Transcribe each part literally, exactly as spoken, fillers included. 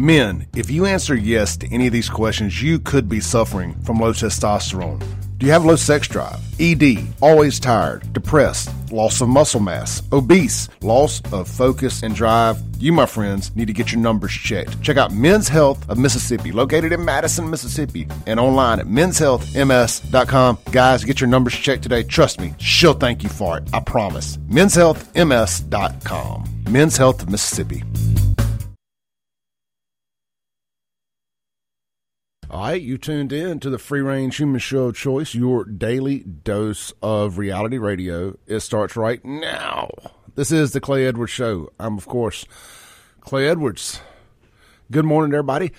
Men, if you answer yes to any of these questions, you could be suffering from low testosterone. Do you have low sex drive, E D, always tired, depressed, loss of muscle mass, obese, loss of focus and drive? You, my friends, need to get your numbers checked. Check out Men's Health of Mississippi, located in Madison, Mississippi, and online at men's health m s dot com. Guys, get your numbers checked today. Trust me, she'll thank you for it. I promise. men's health m s dot com. Men's Health of Mississippi. All right, you tuned in to the free-range human show of choice, your daily dose of reality radio. It starts right now. This is the Clay Edwards Show. I'm, of course, Clay Edwards. Good morning, everybody.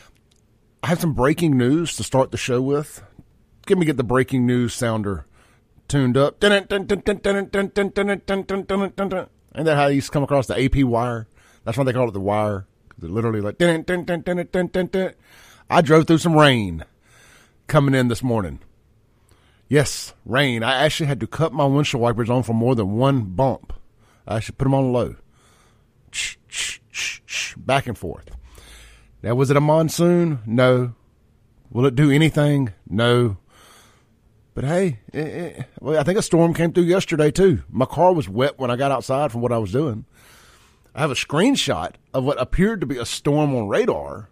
I have some breaking news to start the show with. Let me get the breaking news sounder tuned up. Ain't that how you used to come across the A P wire? That's why they call it the wire. They're literally like... I drove through some rain coming in this morning. Yes, rain. I actually had to cut my windshield wipers on for more than one bump. I should put them on low. Back and forth. Now, was it a monsoon? No. Will it do anything? No. But hey, it, it, well, I think a storm came through yesterday too. My car was wet when I got outside from what I was doing. I have a screenshot of what appeared to be a storm on radar.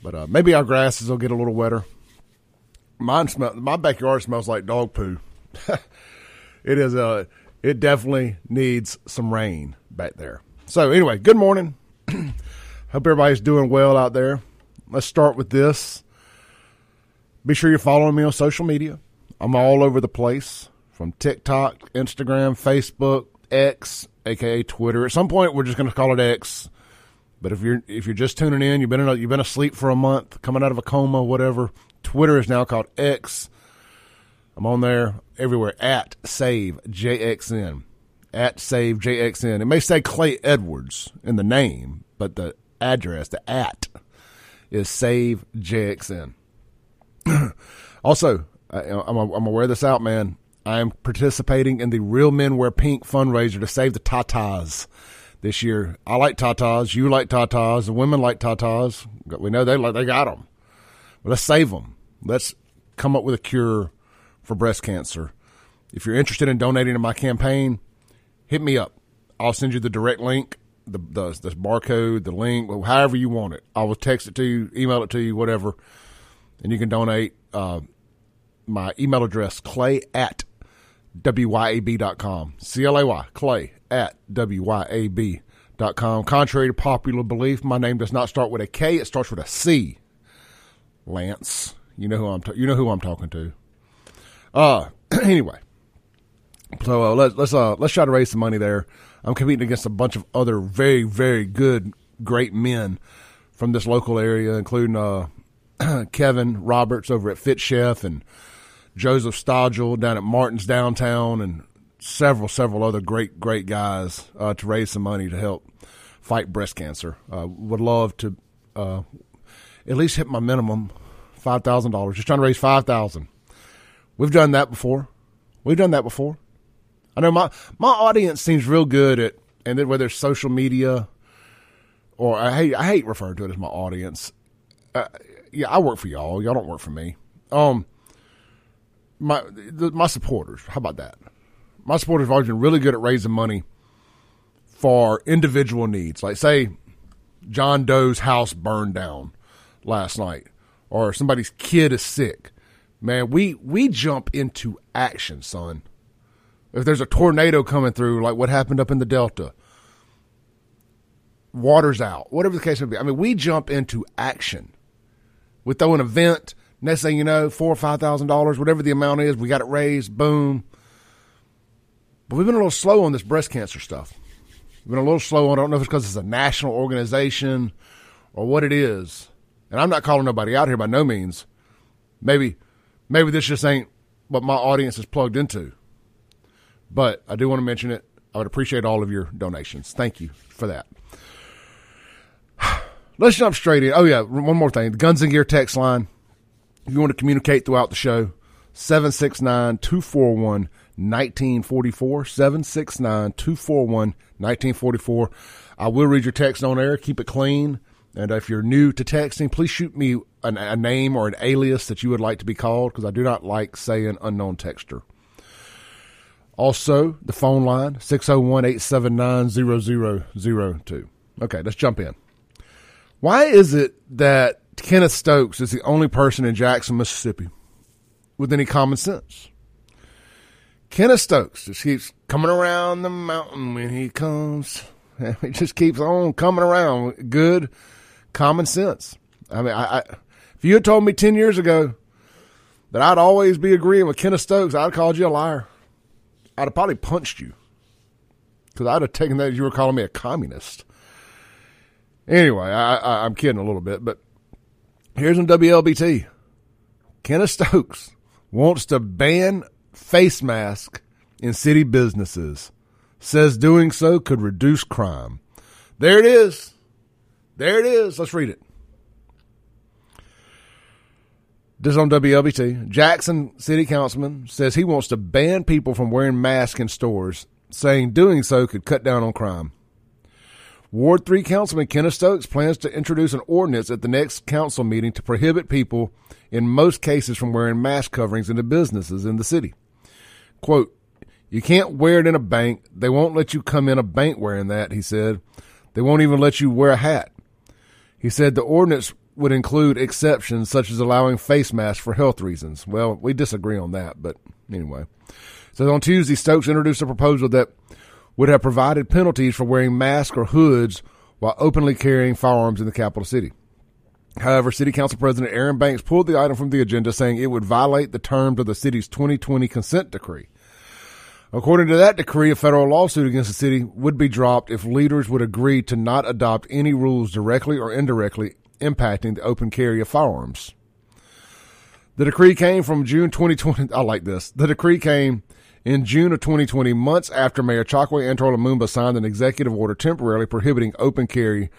But uh, maybe our grasses will get a little wetter. Mine smell, my backyard smells like dog poo. It is uh, it definitely needs some rain back there. So anyway, good morning. Hope everybody's doing well out there. Let's start with this. Be sure you're following me on social media. I'm all over the place, from TikTok, Instagram, Facebook, X, aka Twitter. At some point, we're just going to call it X. But if you're if you're just tuning in, you've been in a, you've been asleep for a month, coming out of a coma, whatever. Twitter is now called X. I'm on there everywhere at Save Jxn, at Save Jxn. It may say Clay Edwards in the name, but the address, the at, is Save Jxn. Also, I, I'm I'm gonna wear this out, man. I am participating in the Real Men Wear Pink fundraiser to save the Tatas. This year, I like tatas, you like tatas, the women like tatas. We know they like, they got them. But let's save them. Let's come up with a cure for breast cancer. If you're interested in donating to my campaign, hit me up. I'll send you the direct link, the the, the barcode, the link, however you want it. I will text it to you, email it to you, whatever, and you can donate. Uh, my email address, clay at w y a b dot com. C L A Y, clay at w y a b dot com. Contrary to popular belief, my name does not start with a K. It starts with a C. Lance, you know who I'm. Ta- you know who I'm talking to. Uh anyway. So uh, let's let's uh let's try to raise some money there. I'm competing against a bunch of other very very good great men from this local area, including uh Kevin Roberts over at Fit Chef and Joseph Stodgel down at Martin's downtown, and several, several other great, great guys uh, to raise some money to help fight breast cancer. Uh, would love to uh, at least hit my minimum, five thousand dollars. Just trying to raise five thousand dollars. We've done that before. We've done that before. I know my, my audience seems real good at, and then whether it's social media or I hate, I hate referring to it as my audience. Uh, yeah, I work for y'all. Y'all don't work for me. Um, my my supporters. How about that? My supporters have always been really good at raising money for individual needs. Like, say, John Doe's house burned down last night, or somebody's kid is sick. Man, we, we jump into action, son. If there's a tornado coming through, like what happened up in the Delta, water's out, whatever the case may be. I mean, we jump into action. We throw an event, next thing you know, four or five thousand dollars, whatever the amount is, we got it raised, boom. But we've been a little slow on this breast cancer stuff. We've been a little slow on, I don't know if it's because it's a national organization or what it is. And I'm not calling nobody out here by no means. Maybe maybe this just ain't what my audience is plugged into. But I do want to mention it. I would appreciate all of your donations. Thank you for that. Let's jump straight in. Oh, yeah, one more thing. The Guns and Gear text line. If you want to communicate throughout the show, seven six nine, two four one, two four one. nineteen forty-four, seven six nine, two four one, nineteen forty-four. I will read your text on air. Keep it clean And if you're new to texting, please shoot me an, a name or an alias that you would like to be called, because I do not like saying unknown texter. Also, the phone line, six oh one, eight seven nine, zero zero zero two. Okay, let's jump in. Why is it that Kenneth Stokes is the only person in Jackson, Mississippi with any common sense? Kenneth Stokes just keeps coming around the mountain when he comes. He just keeps on coming around with good common sense. I mean, I, I, if you had told me ten years ago that I'd always be agreeing with Kenneth Stokes, I'd have called you a liar. I'd have probably punched you, because I'd have taken that as you were calling me a communist. Anyway, I, I, I'm kidding a little bit, but here's on W L B T. Kenneth Stokes wants to ban face masks in city businesses. Says doing so could reduce crime. There it is. There it is. Let's read it. This is on W L B T. Jackson City Councilman says he wants to ban people from wearing masks in stores, saying doing so could cut down on crime. Ward three Councilman Kenneth Stokes plans to introduce an ordinance at the next council meeting to prohibit people, in most cases, from wearing mask coverings into businesses in the city. Quote, "You can't wear it in a bank. They won't let you come in a bank wearing that," he said. "They won't even let you wear a hat." He said the ordinance would include exceptions such as allowing face masks for health reasons. Well, we disagree on that, but anyway. So on Tuesday, Stokes introduced a proposal that would have provided penalties for wearing masks or hoods while openly carrying firearms in the capital city. However, City Council President Aaron Banks pulled the item from the agenda, saying it would violate the terms of the city's twenty twenty consent decree. According to that decree, a federal lawsuit against the city would be dropped if leaders would agree to not adopt any rules directly or indirectly impacting the open carry of firearms. The decree came from June twenty twenty. I like this. The decree came in June of twenty twenty, months after Mayor Chokwe Antar Lumumba signed an executive order temporarily prohibiting open carry,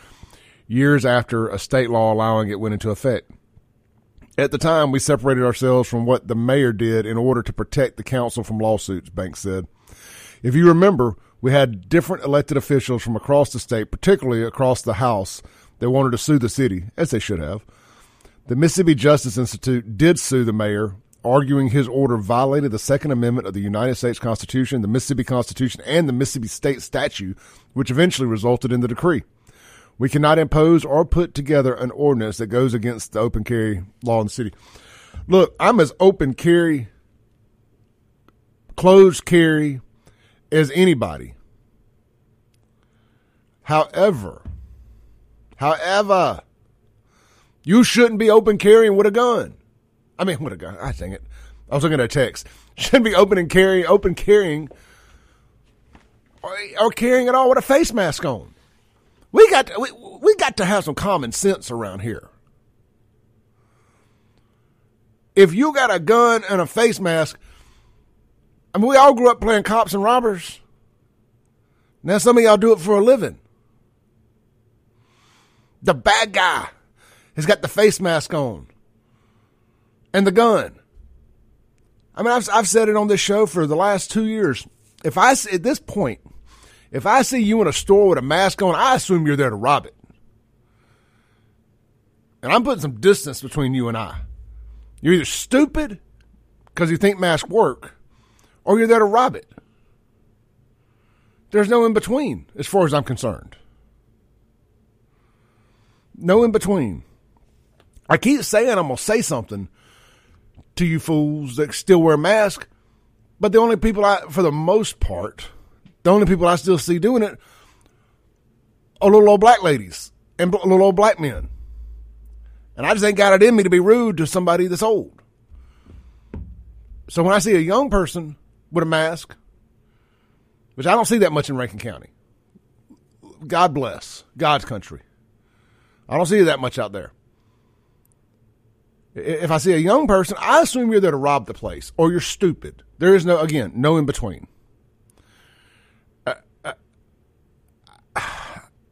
years after a state law allowing it went into effect. At the time, we separated ourselves from what the mayor did in order to protect the council from lawsuits, Banks said. If you remember, we had different elected officials from across the state, particularly across the House, that wanted to sue the city, as they should have. The Mississippi Justice Institute did sue the mayor, arguing his order violated the Second Amendment of the United States Constitution, the Mississippi Constitution, and the Mississippi State Statute, which eventually resulted in the decree. We cannot impose or put together an ordinance that goes against the open carry law in the city. Look, I'm as open carry, closed carry as anybody. However, however, you shouldn't be open carrying with a gun. I mean, with a gun. I dang it. I was looking at a text. Shouldn't be open and carry, open carrying or, or carrying at all with a face mask on. We got to, we, we got to have some common sense around here. If you got a gun and a face mask, I mean, we all grew up playing cops and robbers. Now some of y'all do it for a living. The bad guy has got the face mask on and the gun. I mean, I've, I've said it on this show for the last two years. If I, at this point, if I see you in a store with a mask on, I assume you're there to rob it. And I'm putting some distance between you and I. You're either stupid because you think masks work, or you're there to rob it. There's no in between as far as I'm concerned. No in between. I keep saying I'm going to say something to you fools that still wear masks, but the only people I, for the most part, the only people I still see doing it are little old black ladies and little old black men. And I just ain't got it in me to be rude to somebody that's old. So when I see a young person with a mask, which I don't see that much in Rankin County, God bless, God's country. I don't see that much out there. If I see a young person, I assume you're there to rob the place or you're stupid. There is no, again, no in between.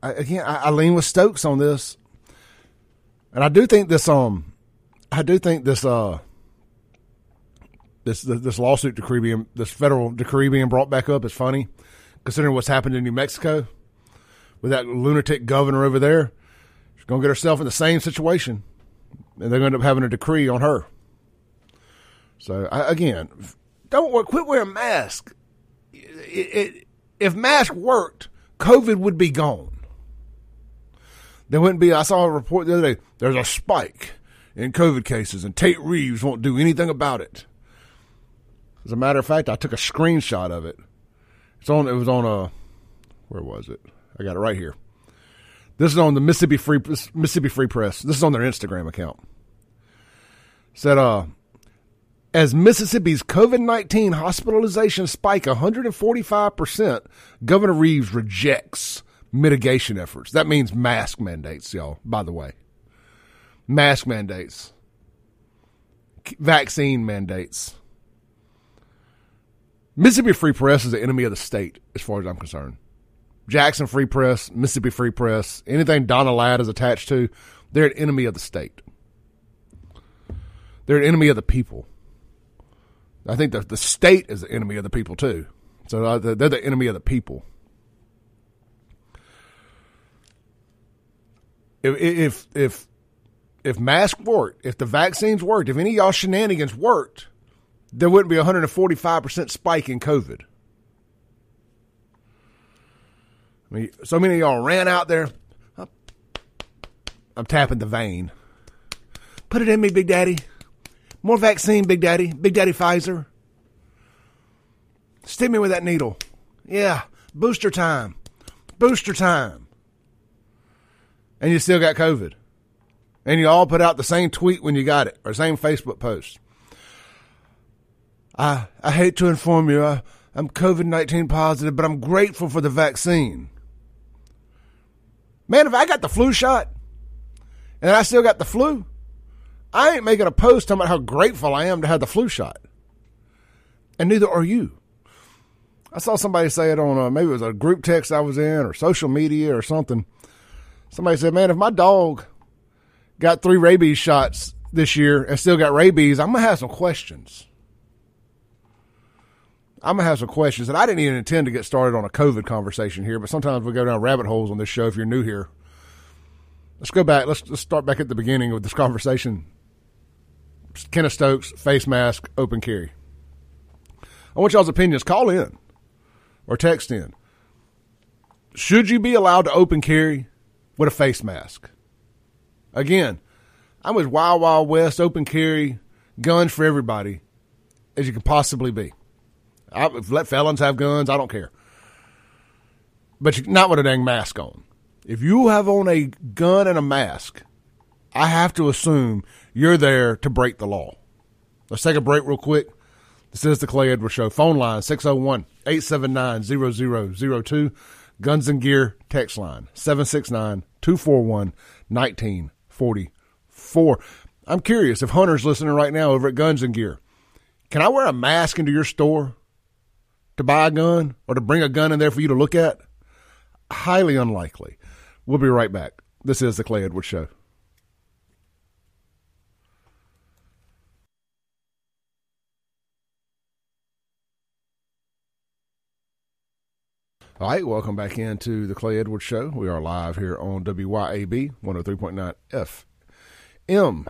I, again, I, I lean with Stokes on this, and I do think this. Um, I do think this. Uh, this this lawsuit decree being this federal decree being brought back up is funny, considering what's happened in New Mexico with that lunatic governor over there. going to get herself in the same situation, and they're going to end up having a decree on her. So, I, again, don't quit wearing masks. It, it, if masks worked, COVID would be gone. There wouldn't be, I saw a report the other day, there's a spike in COVID cases, and Tate Reeves won't do anything about it. As a matter of fact, I took a screenshot of it. It's on. It was on a, where was it? I got it right here. This is on the Mississippi Free Mississippi Free Press. This is on their Instagram account. It said, uh, as Mississippi's COVID nineteen hospitalization spike one hundred forty-five percent, Governor Reeves rejects mitigation efforts. That means mask mandates, y'all, by the way. Mask mandates. Vaccine mandates. Mississippi Free Press is the enemy of the state, as far as I'm concerned. Jackson Free Press, Mississippi Free Press, anything Donna Ladd is attached to, they're an enemy of the state. They're an enemy of the people. I think the, the state is the enemy of the people, too. So they're the enemy of the people. If if if, if masks worked, if the vaccines worked, if any of y'all shenanigans worked, there wouldn't be a one hundred forty-five percent spike in COVID. I mean, so many of y'all ran out there. I'm tapping the vein. Put it in me, Big Daddy. More vaccine, Big Daddy. Big Daddy Pfizer. Stick me with that needle. Yeah, booster time. Booster time. And you still got COVID. And you all put out the same tweet when you got it, or same Facebook post. I I hate to inform you, I, I'm COVID nineteen positive, but I'm grateful for the vaccine. Man, if I got the flu shot and I still got the flu, I ain't making a post talking about how grateful I am to have the flu shot. And neither are you. I saw somebody say it on, a, maybe it was a group text I was in or social media or something. Somebody said, man, if my dog got three rabies shots this year and still got rabies, I'm going to have some questions. I'm going to have some questions. And I didn't even intend to get started on a COVID conversation here, but sometimes we go down rabbit holes on this show if you're new here. Let's go back. Let's, let's start back at the beginning of this conversation. Kenneth Stokes, face mask, open carry. I want y'all's opinions. Call in or text in. Should you be allowed to open carry with a face mask? Again, I'm as wild, wild west, open carry, guns for everybody as you can possibly be. I let felons have guns. I don't care. But you, not with a dang mask on. If you have on a gun and a mask, I have to assume you're there to break the law. Let's take a break real quick. This is the Clay Edwards Show. Phone line six oh one, eight seven nine, zero zero zero two. Guns and Gear text line seven six nine, two four one, one nine four four. I'm curious if Hunter's listening right now over at Guns and Gear. Can I wear a mask into your store to buy a gun or to bring a gun in there for you to look at? Highly unlikely. We'll be right back. This is the Clay Edwards Show. All right, welcome back into the Clay Edwards Show. We are live here on W Y A B one oh three point nine F M.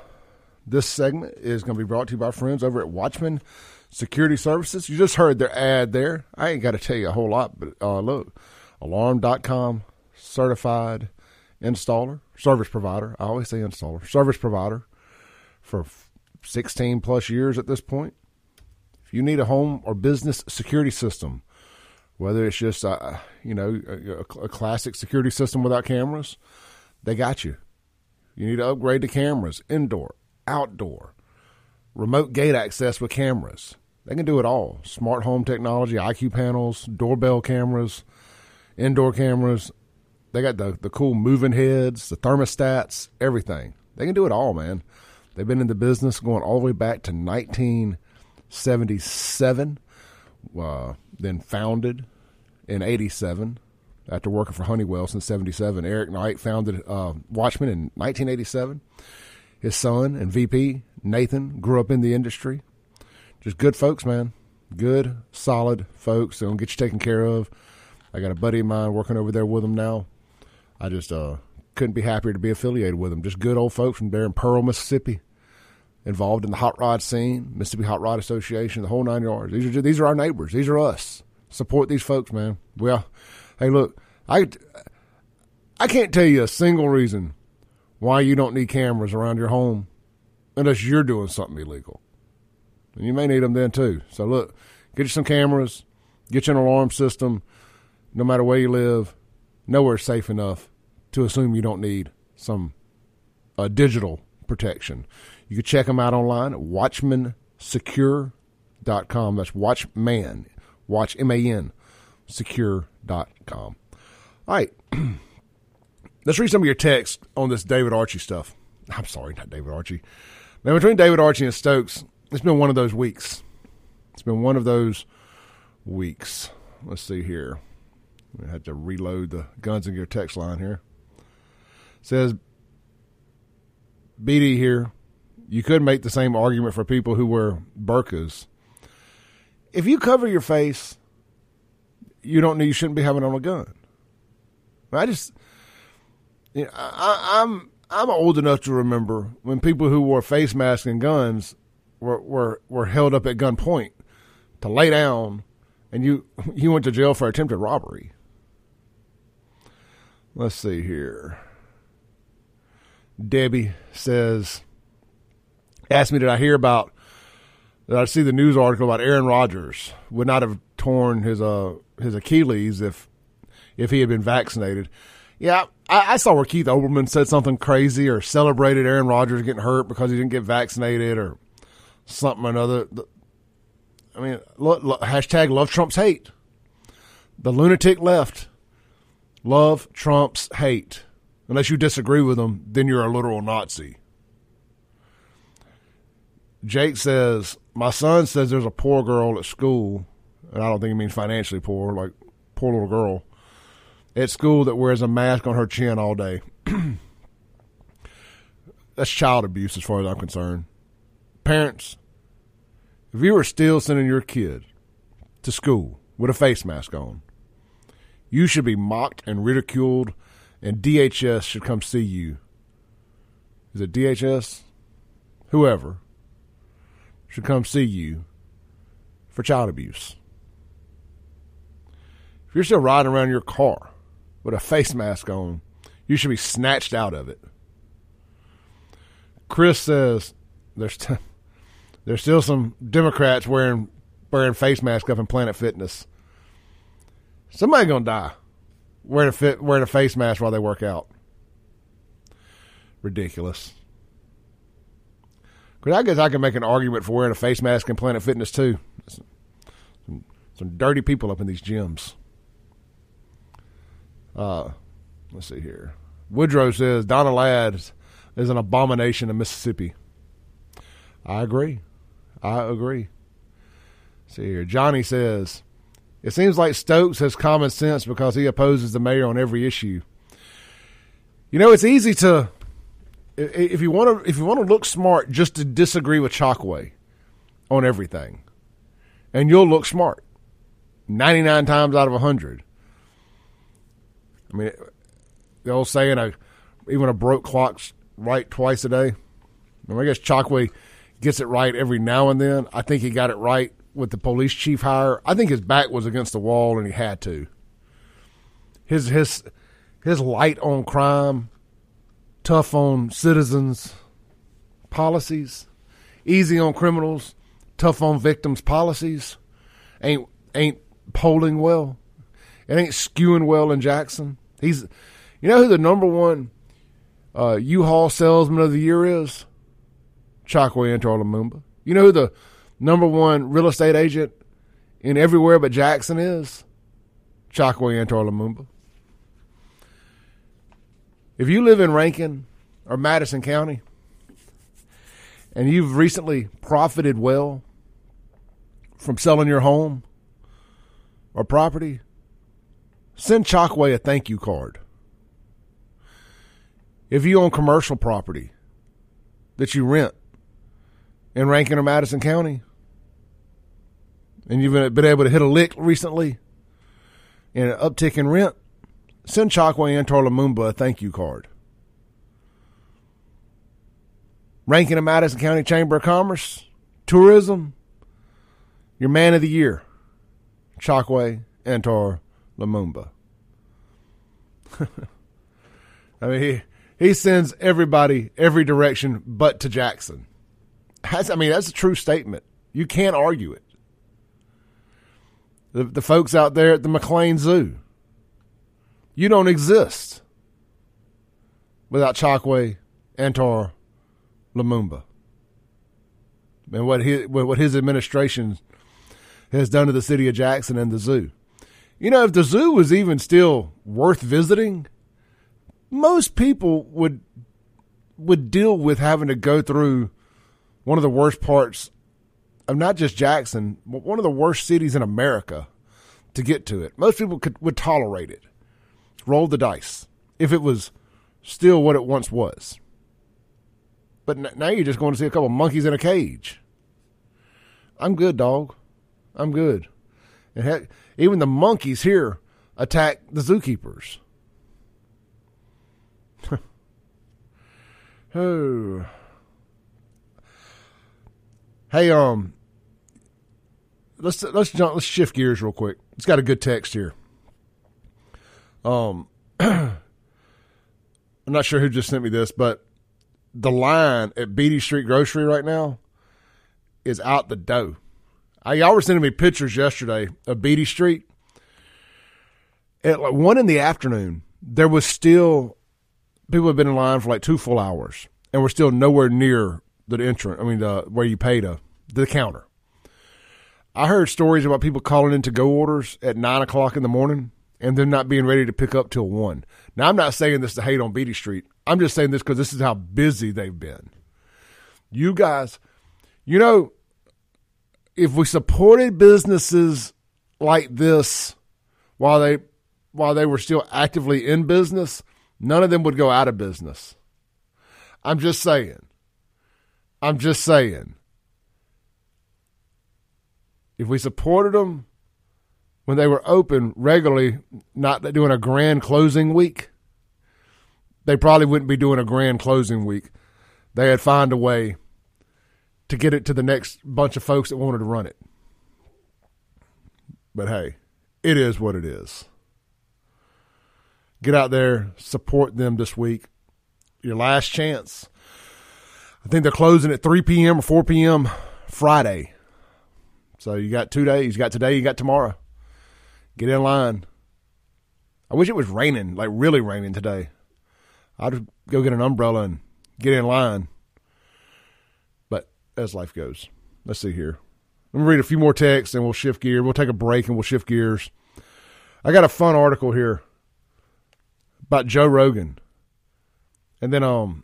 This segment is going to be brought to you by our friends over at Watchman Security Services. You just heard their ad there. I ain't got to tell you a whole lot, but uh, look, alarm dot com, certified installer, service provider. I always say installer, service provider for sixteen plus years at this point. If you need a home or business security system, whether it's just, uh, you know, a, a classic security system without cameras, they got you. You need to upgrade the cameras, indoor, outdoor, remote gate access with cameras. They can do it all. Smart home technology, I Q panels, doorbell cameras, indoor cameras. They got the, the cool moving heads, the thermostats, everything. They can do it all, man. They've been in the business going all the way back to nineteen seventy-seven, uh, then founded in eighty-seven. After working for Honeywell since seventy-seven, Eric Knight founded uh, Watchman in nineteen eighty-seven. His son and V P, Nathan, grew up in the industry. Just good folks, man. Good, solid folks. They're going to get you taken care of. I got a buddy of mine working over there with them now. I just uh, couldn't be happier to be affiliated with them. Just good old folks from there in Pearl, Mississippi, involved in the hot rod scene, Mississippi Hot Rod Association, the whole nine yards. These are these are our neighbors. These are us. Support these folks, man. Well, hey, look, I, I can't tell you a single reason why you don't need cameras around your home unless you're doing something illegal. And you may need them then, too. So, look, get you some cameras. Get you an alarm system. No matter where you live, nowhere's safe enough to assume you don't need some uh, digital protection. You can check them out online at watchman secure dot com. That's watchman, watch M A N, secure dot com. All right. Let's read some of your texts on this David Archie stuff. I'm sorry, not David Archie. Now, between David Archie and Stokes, it's been one of those weeks. It's been one of those weeks. Let's see here. I had to reload the Guns and Gear text line here. It says, B D here, you could make the same argument for people who wear burqas. If you cover your face, you don't need, you shouldn't be having on a gun. I just, you know, I, I'm I'm old enough to remember when people who wore face masks and guns were were, were held up at gunpoint to lay down, and you you went to jail for attempted robbery. Let's see here. Debbie says, asked me, did I hear about, did I see the news article about Aaron Rodgers would not have torn his uh his Achilles if if he had been vaccinated. Yeah, I, I saw where Keith Olbermann said something crazy or celebrated Aaron Rodgers getting hurt because he didn't get vaccinated or something or another. I mean, lo, lo, hashtag love Trump's hate. The lunatic left. Love Trump's hate. Unless you disagree with them, then you're a literal Nazi. Jake says, my son says there's a poor girl at school, and I don't think he means financially poor, like poor little girl, at school that wears a mask on her chin all day. That's child abuse as far as I'm concerned. Parents, if you were still sending your kid to school with a face mask on, you should be mocked and ridiculed, and D H S should come see you. Is it D H S? Whoever should come see you for child abuse. If you're still riding around your car with a face mask on, you should be snatched out of it. Chris says there's... T- There's still some Democrats wearing wearing face masks up in Planet Fitness. Somebody gonna die wearing a fit, wearing a face mask while they work out. Ridiculous. Cause I guess I can make an argument for wearing a face mask in Planet Fitness too. Some, some, some dirty people up in these gyms. Uh, let's see here. Woodrow says Donna Ladd is, is an abomination in Mississippi. I agree. I agree. See here. Johnny says, it seems like Stokes has common sense because he opposes the mayor on every issue. You know, it's easy to, if you want to, if you want to look smart, just to disagree with Chokwe on everything, and you'll look smart ninety-nine times out of a hundred. I mean, the old saying, "I even a broke clock's right twice a day." And I guess Chokwe gets it right every now and then. I think he got it right with the police chief hire. I think his back was against the wall and he had to. His his his light on crime, tough on citizens policies, easy on criminals, tough on victims policies, ain't ain't polling well. It ain't skewing well in Jackson. He's, you know who the number one uh, U-Haul salesman of the year is? Chokwe Antar Lumumba. You know who the number one real estate agent in everywhere but Jackson is? Chokwe Antar Lumumba. If you live in Rankin or Madison County and you've recently profited well from selling your home or property, send Chokwe a thank you card. If you own commercial property that you rent in Rankin or Madison County, and you've been able to hit a lick recently and an uptick in rent, send Chokwe Antar Lumumba a thank you card. ranking of Madison County Chamber of Commerce, tourism, your man of the year, Chokwe Antar Lumumba. I mean, he, he sends everybody every direction but to Jackson. That's, I mean, that's a true statement. You can't argue it. The, the folks out there at the McLean Zoo, you don't exist without Chokwe Antar Lumumba. And what his, what his administration has done to the city of Jackson and the zoo. You know, if the zoo was even still worth visiting, most people would would deal with having to go through one of the worst parts of not just Jackson, but one of the worst cities in America to get to it. Most people could would tolerate it, roll the dice, if it was still what it once was. But now you're just going to see a couple monkeys in a cage. I'm good, dog. I'm good. And heck, even the monkeys here attack the zookeepers. Oh. Hey, um, let's let's jump, let's shift gears real quick. It's got a good text here. Um, I'm not sure who just sent me this, but the line at Beatty Street Grocery right now is out the dough. I, y'all were sending me pictures yesterday of Beatty Street. At like one in the afternoon, there was still, people had been in line for like two full hours, and we're still nowhere near the entrance, I mean, the, where you pay to the counter. I heard stories about people calling in to-go orders at nine o'clock in the morning and them not being ready to pick up till one. Now, I'm not saying this to hate on Beatty Street. I'm just saying this because this is how busy they've been. You guys, you know, if we supported businesses like this while they while they were still actively in business, none of them would go out of business. I'm just saying. I'm just saying. If we supported them when they were open regularly, not doing a grand closing week, they probably wouldn't be doing a grand closing week. They had found a way to get it to the next bunch of folks that wanted to run it. But hey, it is what it is. Get out there, support them this week. Your last chance. I think they're closing at three p.m. or four p.m. Friday. So you got two days. You got today, you got tomorrow. Get in line. I wish it was raining, like really raining today. I'd go get an umbrella and get in line. As life goes. Let's see here. Let me read a few more texts and we'll shift gear. We'll take a break and we'll shift gears. I got a fun article here about Joe Rogan. And then um,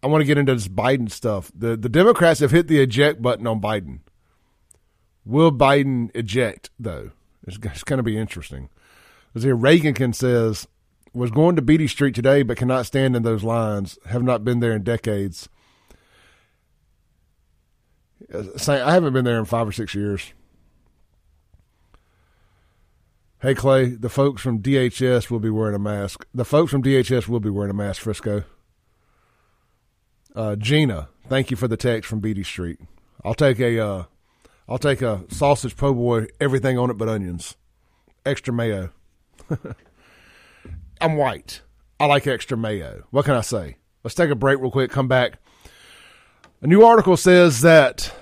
I want to get into this Biden stuff. The, the Democrats have hit the eject button on Biden. Will Biden eject, though? It's, it's going to be interesting. Let's hear. Reagankin says, was going to Beatty Street today but cannot stand in those lines. Have not been there in decades. I haven't been there in five or six years. Hey, Clay, the folks from D H S will be wearing a mask. The folks from D H S will be wearing a mask, Frisco. Uh, Gina, thank you for the text from Beatty Street. I'll take a, uh, I'll take a sausage po' boy, everything on it but onions. Extra mayo. I'm white. I like extra mayo. What can I say? Let's take a break real quick, come back. A new article says that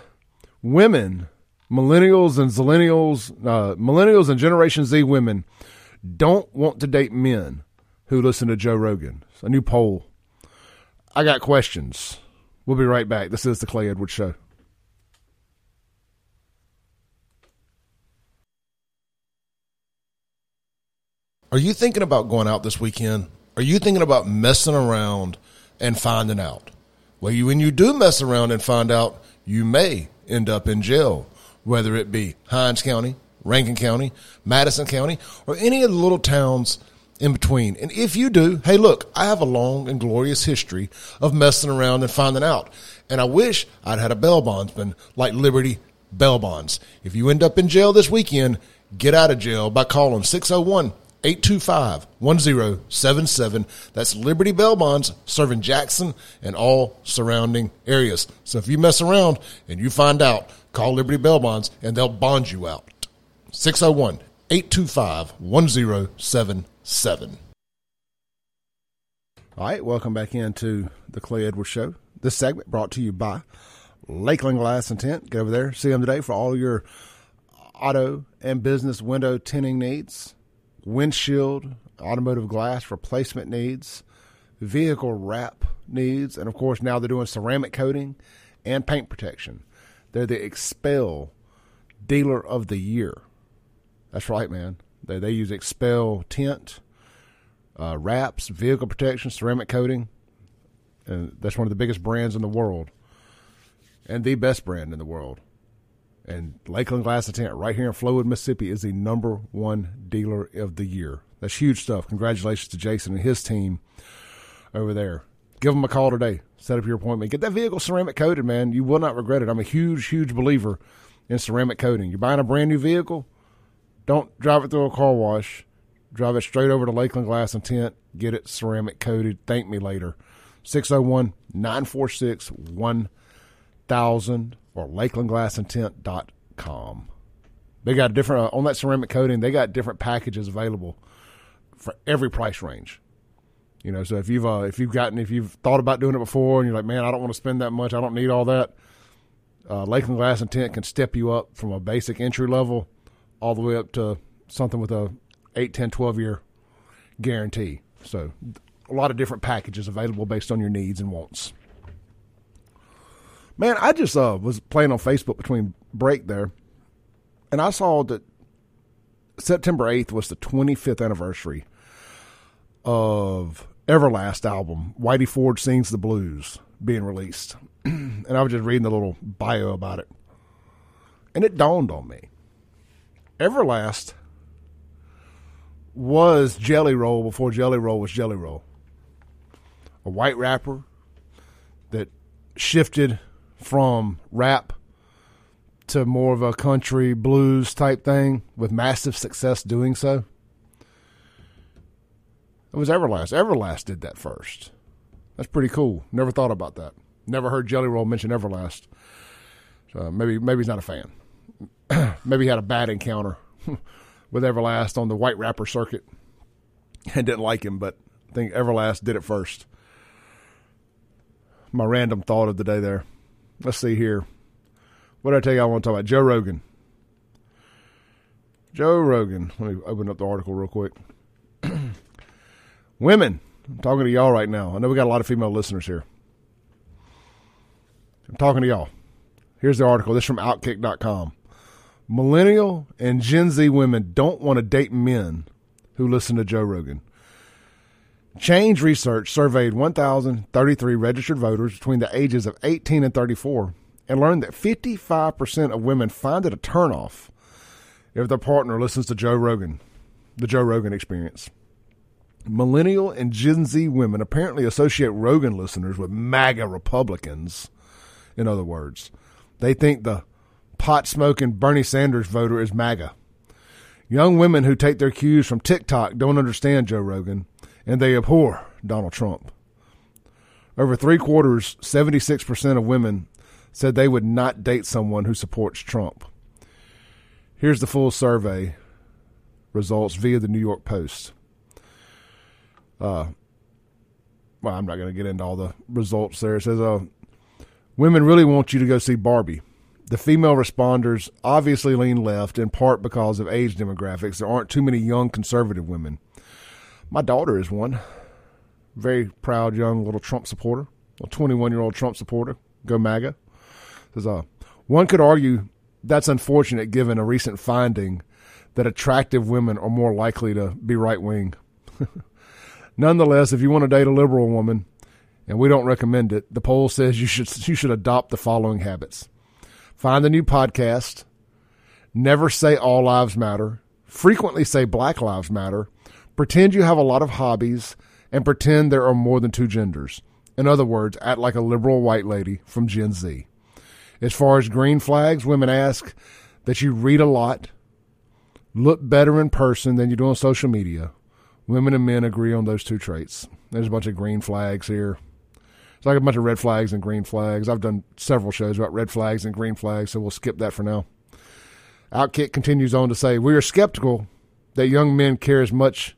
women, millennials and zillennials, uh, millennials and Generation Z women don't want to date men who listen to Joe Rogan. It's a new poll. I got questions. We'll be right back. This is The Clay Edwards Show. Are you thinking about going out this weekend? Are you thinking about messing around and finding out? Well, you, when you do mess around and find out, you may end up in jail, whether it be Hinds County, Rankin County, Madison County, or any of the little towns in between. And if you do, hey, look, I have a long and glorious history of messing around and finding out. And I wish I'd had a bail bondsman like Liberty Bail Bonds. If you end up in jail this weekend, get out of jail by calling eight two five, one oh seven seven. That's Liberty Bail Bonds, serving Jackson and all surrounding areas. So if you mess around and you find out, call Liberty Bail Bonds and they'll bond you out. six oh one, eight two five, one oh seven seven. All right, welcome back into the Clay Edwards Show. This segment brought to you by Lakeland Glass and Tint. Get over there, see them today for all your auto and business window tinting needs, windshield, automotive glass replacement needs, vehicle wrap needs, and of course now they're doing ceramic coating and paint protection. They're the Expel Dealer of the Year. That's right, man. They they use Expel tint, uh, wraps, vehicle protection, ceramic coating. And that's one of the biggest brands in the world and the best brand in the world. And Lakeland Glass and Tint right here in Flowood, Mississippi is the number one dealer of the year. That's huge stuff. Congratulations to Jason and his team over there. Give them a call today. Set up your appointment. Get that vehicle ceramic coated, man. You will not regret it. I'm a huge, huge believer in ceramic coating. You're buying a brand new vehicle, don't drive it through a car wash. Drive it straight over to Lakeland Glass and Tint. Get it ceramic coated. Thank me later. six oh one, nine four six, one thousand or lakeland glass and tint dot com. They got a different, uh, on that ceramic coating, they got different packages available for every price range. You know, so if you've, uh, if you've gotten, if you've thought about doing it before and you're like, man, I don't want to spend that much, I don't need all that. Uh, Lakeland Glass and Tint can step you up from a basic entry level all the way up to something with a eight, ten, twelve year guarantee. So a lot of different packages available based on your needs and wants. Man, I just uh, was playing on Facebook between break there, and I saw that September eighth was the twenty-fifth anniversary of Everlast album, Whitey Ford Sings the Blues, being released. And I was just reading the little bio about it, and it dawned on me. Everlast was Jelly Roll before Jelly Roll was Jelly Roll. A white rapper that shifted from rap to more of a country blues type thing with massive success doing so. It was Everlast. Everlast did that first. That's pretty cool. Never thought about that. Never heard Jelly Roll mention Everlast. So maybe maybe he's not a fan. Maybe he had a bad encounter with Everlast on the white rapper circuit and didn't like him, but I think Everlast did it first. My random thought of the day there. Let's see here. What did I tell you I want to talk about? Joe Rogan. Joe Rogan. Let me open up the article real quick. Women. I'm talking to y'all right now. I know we got a lot of female listeners here. I'm talking to y'all. Here's the article. This is from Outkick dot com. Millennial and Gen Z women don't want to date men who listen to Joe Rogan. Change Research surveyed one thousand thirty-three registered voters between the ages of eighteen and thirty-four and learned that fifty-five percent of women find it a turnoff if their partner listens to Joe Rogan, the Joe Rogan Experience. Millennial and Gen Z women apparently associate Rogan listeners with MAGA Republicans, in other words. They think the pot-smoking Bernie Sanders voter is MAGA. Young women who take their cues from TikTok don't understand Joe Rogan, and they abhor Donald Trump. Over three quarters, seventy-six percent of women said they would not date someone who supports Trump. Here's the full survey results via the New York Post. Uh, well, I'm not going to get into all the results there. It says, uh, women really want you to go see Barbie. The female responders obviously lean left, in part because of age demographics. There aren't too many young conservative women. My daughter is one. Very proud young little Trump supporter. A twenty-one-year-old Trump supporter. Go MAGA. Says, uh, one could argue that's unfortunate given a recent finding that attractive women are more likely to be right-wing. Nonetheless, if you want to date a liberal woman, and we don't recommend it, the poll says you should you should adopt the following habits. Find a new podcast. Never say all lives matter. Frequently say black lives matter. Pretend you have a lot of hobbies and pretend there are more than two genders. In other words, act like a liberal white lady from Gen Z. As far as green flags, women ask that you read a lot, look better in person than you do on social media. Women and men agree on those two traits. There's a bunch of green flags here. It's like a bunch of red flags and green flags. I've done several shows about red flags and green flags, so we'll skip that for now. Outkick continues on to say, we are skeptical that young men care as much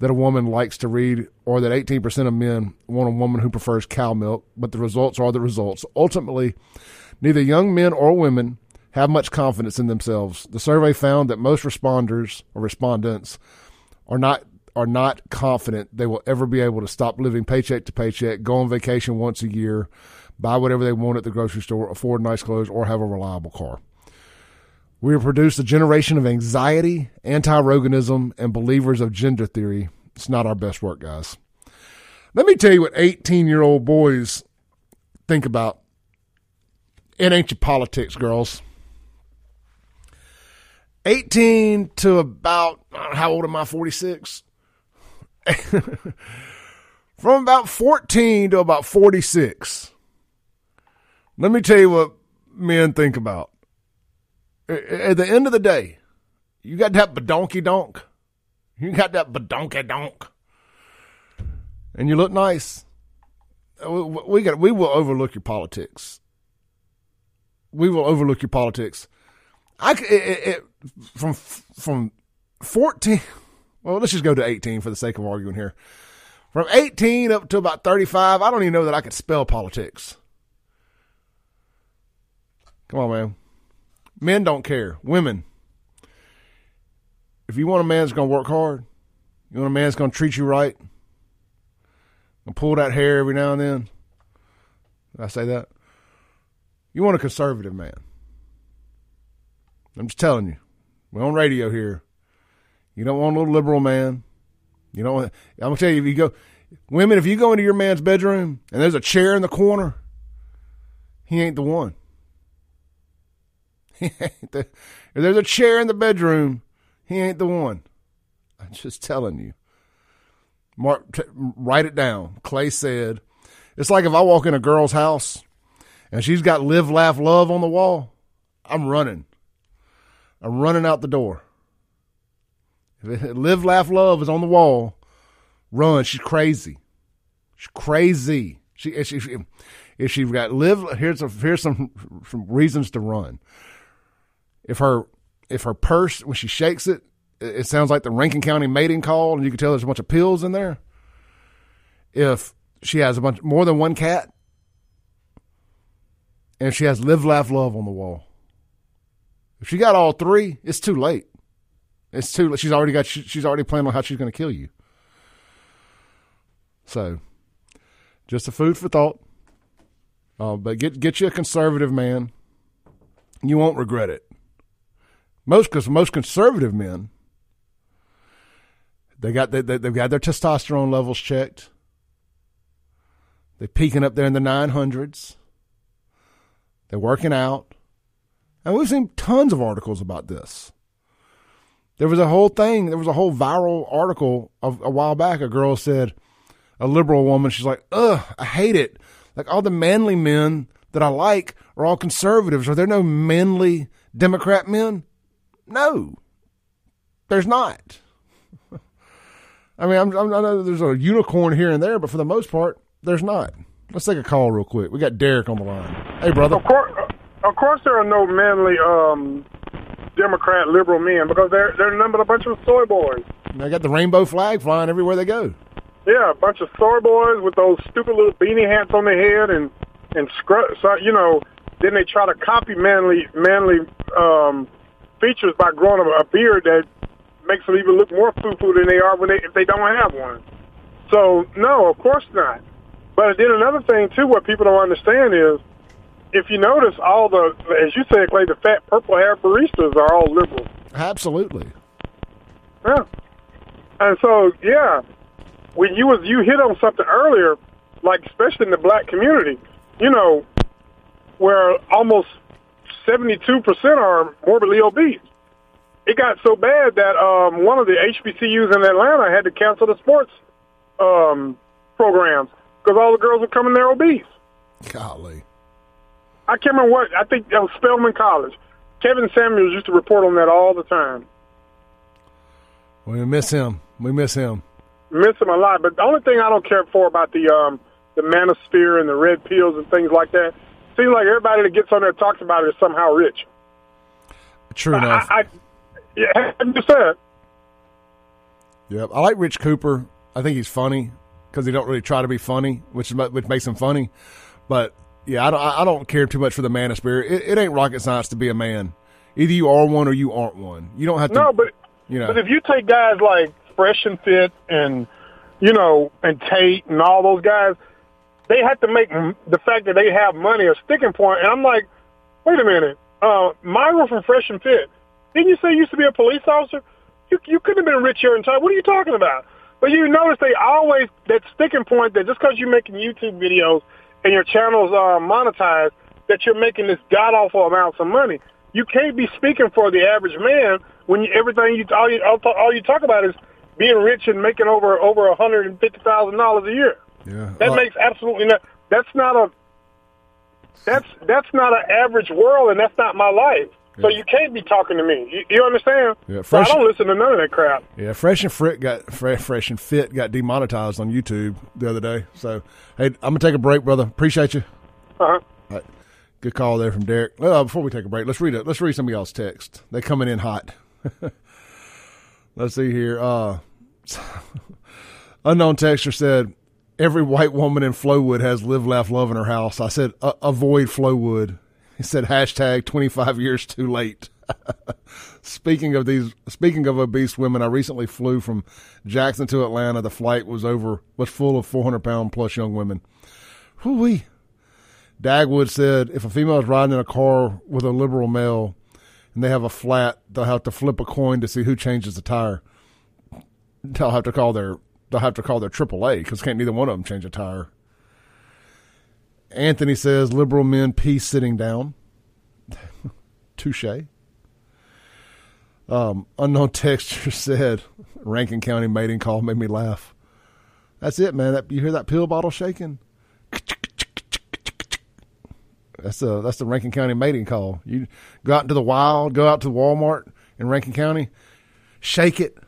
that a woman likes to read or that eighteen percent of men want a woman who prefers cow milk, but the results are the results. Ultimately, neither young men or women have much confidence in themselves. The survey found that most responders or respondents are not are not confident they will ever be able to stop living paycheck to paycheck, go on vacation once a year, buy whatever they want at the grocery store, afford nice clothes, or have a reliable car. We have produced a generation of anxiety, anti-Roganism, and believers of gender theory. It's not our best work, guys. Let me tell you what eighteen-year-old boys think about. It ain't your politics, girls. eighteen to about, how old am I, forty-six? From about fourteen to about forty-six. Let me tell you what men think about. At the end of the day, you got that badonky donk. You got that badonky donk. And you look nice. We got. We will overlook your politics. We will overlook your politics. I, it, it, from, from fourteen, well, let's just go to eighteen for the sake of arguing here. From eighteen up to about thirty-five, I don't even know that I could spell politics. Come on, man. Men don't care. Women, if you want a man that's going to work hard, you want a man that's going to treat you right, and pull that hair every now and then. Did I say that? You want a conservative man. I'm just telling you. We're on radio here. You don't want a little liberal man. You don't want, I'm going to tell you, if you go, women, if you go into your man's bedroom and there's a chair in the corner, he ain't the one. If there's a chair in the bedroom, he ain't the one. I'm just telling you. Mark, t- write it down. Clay said, it's like if I walk in a girl's house and she's got live, laugh, love on the wall, I'm running. I'm running out the door. If it, live, laugh, love is on the wall, run. She's crazy. She's crazy. She, if, she, if she's got live, here's, a, here's some, some reasons to run. If her if her purse, when she shakes it, it sounds like the Rankin County mating call, and you can tell there's a bunch of pills in there. If she has a bunch more than one cat, and if she has live, laugh, love on the wall, if she got all three, it's too late. It's too late. She's already got. She, she's already planning on how she's going to kill you. So, just a food for thought. Uh, but get get you a conservative man. You won't regret it. Most, because most conservative men, they got they, they, they've got their testosterone levels checked. They're peaking up there in the nine hundreds. They're working out, and we've seen tons of articles about this. There was a whole thing. There was a whole viral article of a while back. A girl said, a liberal woman, she's like, "Ugh, I hate it. Like all the manly men that I like are all conservatives. Are there no manly Democrat men?" No, there's not. I mean, I'm, I'm, I know there's a unicorn here and there, but for the most part, there's not. Let's take a call real quick. We got Derek on the line. Hey, brother. Of course, of course there are no manly um, Democrat liberal men, because they're they're nothing but a bunch of soy boys. And they got the rainbow flag flying everywhere they go. Yeah, a bunch of soy boys with those stupid little beanie hats on their head and and scrub. So, you know. Then they try to copy manly manly um, features by growing a beard that makes them even look more foo-foo than they are when they, if they don't have one. So, no, of course not. But then another thing, too, what people don't understand is, if you notice, all the, as you said, Clay, the fat purple-haired baristas are all liberal. Absolutely. Yeah. And so, yeah, when you was you hit on something earlier, like especially in the black community, you know, where almost seventy-two percent are morbidly obese. It got so bad that um, one of the H B C Us in Atlanta had to cancel the sports um, programs because all the girls were coming there obese. Golly. I can't remember what, I think that was Spelman College. Kevin Samuels used to report on that all the time. We miss him. We miss him. Miss him a lot. But the only thing I don't care for about the um, the manosphere and the red pills and things like that, seems like everybody that gets on there and talks about it is somehow rich. True enough. I, I, yeah, I'm just saying. Yeah, I like Rich Cooper. I think he's funny because he don't really try to be funny, which which makes him funny. But yeah, I don't, I don't care too much for the manosphere. It, it ain't rocket science to be a man. Either you are one or you aren't one. You don't have to. No, but you know. But if you take guys like Fresh and Fit and you know and Tate and all those guys, they have to make the fact that they have money a sticking point. And I'm like, wait a minute, uh, Myra from Fresh and Fit, didn't you say you used to be a police officer? You, you couldn't have been rich your entire. What are you talking about? But you notice they always that sticking point that just because you're making YouTube videos and your channels are monetized, that you're making this god awful amounts of money. You can't be speaking for the average man when you, everything you all you all, all you talk about is being rich and making over over a hundred and fifty thousand dollars a year. Yeah, that uh, makes absolutely no. That's not a. That's that's not an average world, and that's not my life. Yeah. So you can't be talking to me. You, you understand? Yeah, fresh, so I don't listen to none of that crap. Yeah, Fresh and Fit got Fresh and Fit got demonetized on YouTube the other day. So hey, I'm gonna take a break, brother. Appreciate you. Uh huh. All right. Good call there from Derek. Well, before we take a break, let's read it. Let's read somebody else's text. They're coming in hot. Let's see here. Uh, unknown texter said, "Every white woman in Flowood has live, laugh, love in her house." I said, uh, "Avoid Flowood." He said, "Hashtag twenty-five years too late." Speaking of these, speaking of obese women, I recently flew from Jackson to Atlanta. The flight was over was full of four hundred pound plus young women. Whoo wee. Dagwood said, if a female is riding in a car with a liberal male and they have a flat, they'll have to flip a coin to see who changes the tire. They'll have to call their they'll have to call their triple A because can't neither one of them change a tire. Anthony says, liberal men pee sitting down. Touche. Um, unknown texter said, Rankin County mating call made me laugh. That's it, man. That, you hear that pill bottle shaking? That's a, that's the Rankin County mating call. You go out into the wild, go out to Walmart in Rankin County, shake it.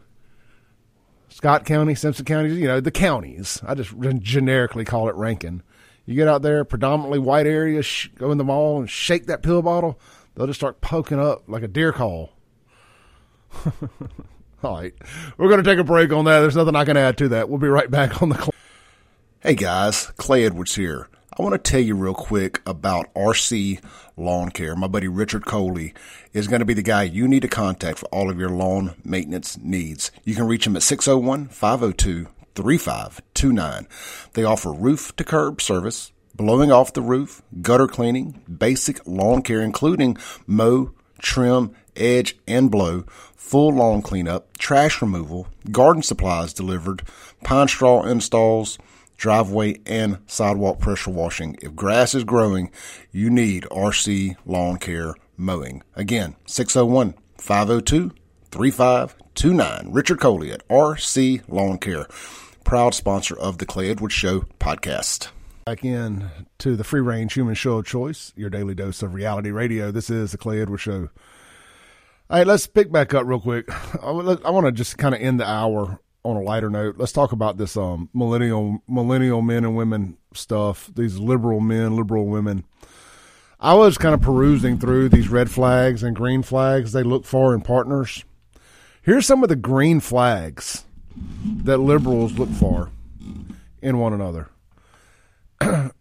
Scott County, Simpson County, you know, the counties. I just generically call it Rankin. You get out there, predominantly white areas, sh- go in the mall and shake that pill bottle. They'll just start poking up like a deer call. All right. We're going to take a break on that. There's nothing I can add to that. We'll be right back on the call. Hey, guys. Clay Edwards here. I want to tell you real quick about R C Lawn Care. My buddy Richard Coley is going to be the guy you need to contact for all of your lawn maintenance needs. You can reach him at six oh one, five oh two, three five two nine. They offer roof to curb service, blowing off the roof, gutter cleaning, basic lawn care, including mow, trim, edge, and blow, full lawn cleanup, trash removal, garden supplies delivered, pine straw installs, driveway, and sidewalk pressure washing. If grass is growing, you need R C Lawn Care mowing. Again, six oh one, five oh two, three five two nine. Richard Coley at R C Lawn Care, proud sponsor of the Clay Edwards Show podcast. Back in to the free-range human show of choice, your daily dose of reality radio. This is the Clay Edwards Show. All right, let's pick back up real quick. I want to just kind of end the hour on a lighter note. Let's talk about this um, millennial millennial men and women stuff, these liberal men, liberal women. I was kind of perusing through these red flags and green flags they look for in partners. Here's some of the green flags that liberals look for in one another.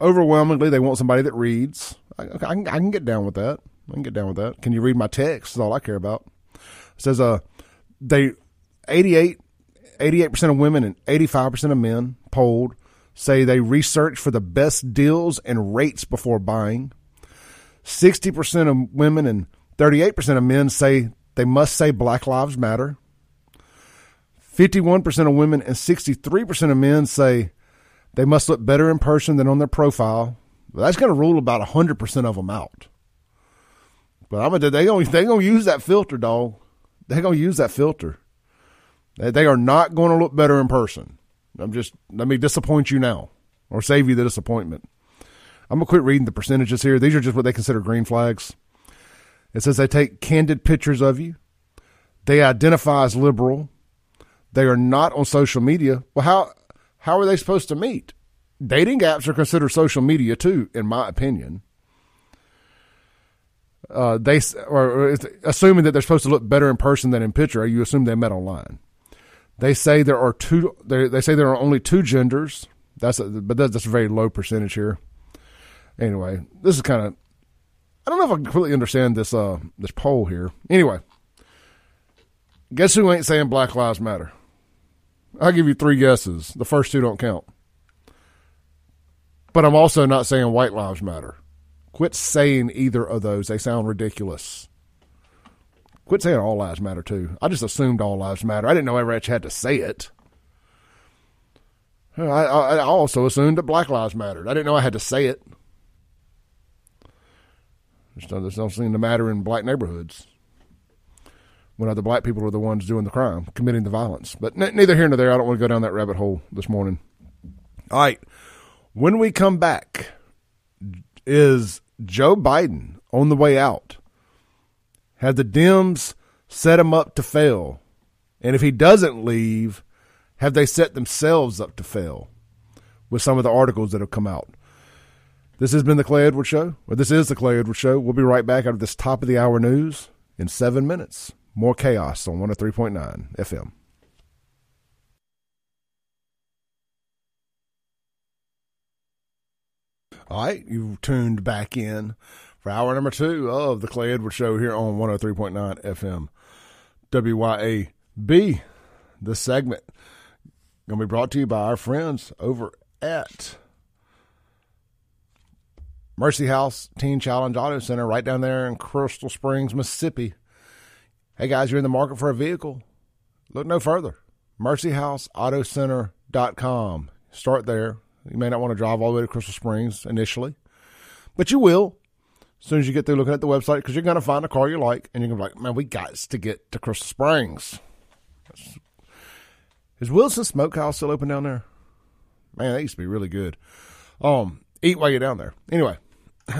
Overwhelmingly, they want somebody that reads. I, I, can, I can get down with that. I can get down with that. Can you read my text? That's all I care about. It says uh, they eighty-eight eighty-eight percent of women and eighty-five percent of men polled say they research for the best deals and rates before buying. sixty percent of women and thirty-eight percent of men say they must say Black Lives Matter. fifty-one percent of women and sixty-three percent of men say they must look better in person than on their profile. Well, that's going to rule about one hundred percent of them out. But I'm gonna, they gonna, they gonna use that filter, dog. They're going to use that filter. They are not going to look better in person. I'm just, let me disappoint you now or save you the disappointment. I'm going to quit reading the percentages here. These are just what they consider green flags. It says they take candid pictures of you. They identify as liberal. They are not on social media. Well, how how are they supposed to meet? Dating apps are considered social media too, in my opinion. Uh, they or assuming that they're supposed to look better in person than in picture, you assume they met online. They say there are two. They, they say there are only two genders. That's a, but that's, that's a very low percentage here. Anyway, this is kind of. I don't know if I completely understand this uh, this poll here. Anyway, guess who ain't saying Black Lives Matter? I'll give you three guesses. The first two don't count. But I'm also not saying White Lives Matter. Quit saying either of those. They sound ridiculous. Quit saying all lives matter, too. I just assumed all lives matter. I didn't know I ever had to say it. I, I, I also assumed that Black Lives mattered. I didn't know I had to say it. Just don't, just don't seem to matter in black neighborhoods when other black people are the ones doing the crime, committing the violence. But n- neither here nor there. I don't want to go down that rabbit hole this morning. All right. When we come back, is Joe Biden on the way out? Have the Dems set him up to fail? And if he doesn't leave, have they set themselves up to fail with some of the articles that have come out? This has been the Clay Edwards Show. Well, this is the Clay Edwards Show. We'll be right back out of this top of the hour news in seven minutes. More chaos on one oh three point nine F M. All right, you've tuned back in for hour number two of the Clay Edwards Show here on one oh three point nine F M W Y A B. This segment going to be brought to you by our friends over at Mercy House Teen Challenge Auto Center right down there in Crystal Springs, Mississippi. Hey, guys, you're in the market for a vehicle? Look no further. Mercy House Auto Center dot com. Start there. You may not want to drive all the way to Crystal Springs initially, but you will as soon as you get through looking at the website, because you're going to find a car you like, and you're going to be like, man, we got to get to Crystal Springs. Is Wilson Smokehouse still open down there? Man, that used to be really good. Um, eat while you're down there. Anyway,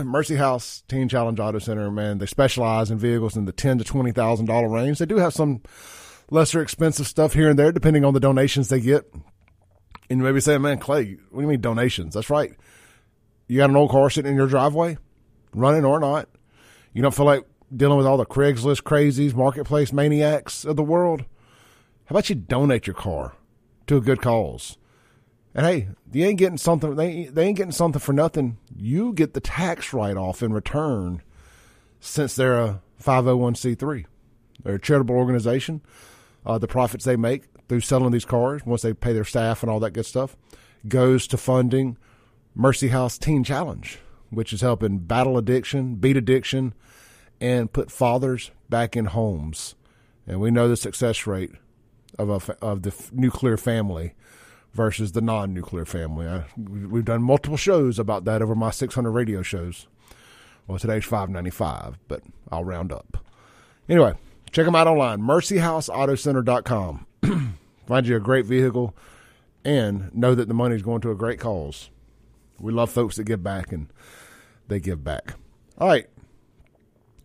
Mercy House Teen Challenge Auto Center, man, they specialize in vehicles in the ten thousand to twenty thousand dollars range. They do have some lesser expensive stuff here and there, depending on the donations they get. And you may be saying, man, Clay, what do you mean donations? That's right. You got an old car sitting in your driveway, running or not. You don't feel like dealing with all the Craigslist crazies, marketplace maniacs of the world. How about you donate your car to a good cause? And hey, they ain't getting something. They, they ain't getting something for nothing. You get the tax write-off in return since they're a five oh one c three. They're a charitable organization. Uh, the profits they make through selling these cars, once they pay their staff and all that good stuff, goes to funding Mercy House Teen Challenge, which is helping battle addiction, beat addiction, and put fathers back in homes. And we know the success rate of a, of the nuclear family versus the non-nuclear family. I, we've done multiple shows about that over my six hundred radio shows. Well, today's five ninety-five, but I'll round up. Anyway, check them out online, mercy house auto center dot com. Find you a great vehicle and know that the money is going to a great cause. We love folks that give back, and they give back. All right.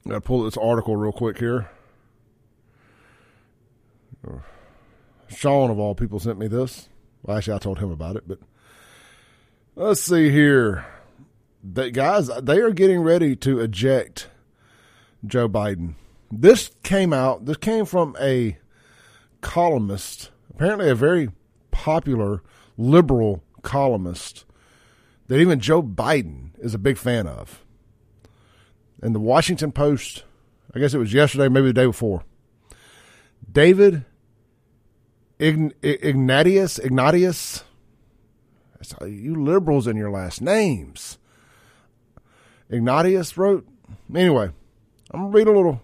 I'm going to pull this article real quick here. Sean, of all people, sent me this. Well, actually, I told him about it, but let's see here. The guys, they are getting ready to eject Joe Biden. This came out, this came from a columnist, apparently a very popular liberal columnist that even Joe Biden is a big fan of. And the Washington Post, I guess it was yesterday, maybe the day before, David Ign- Ignatius, Ignatius, you liberals in your last names, Ignatius wrote, anyway, I'm going to read a little,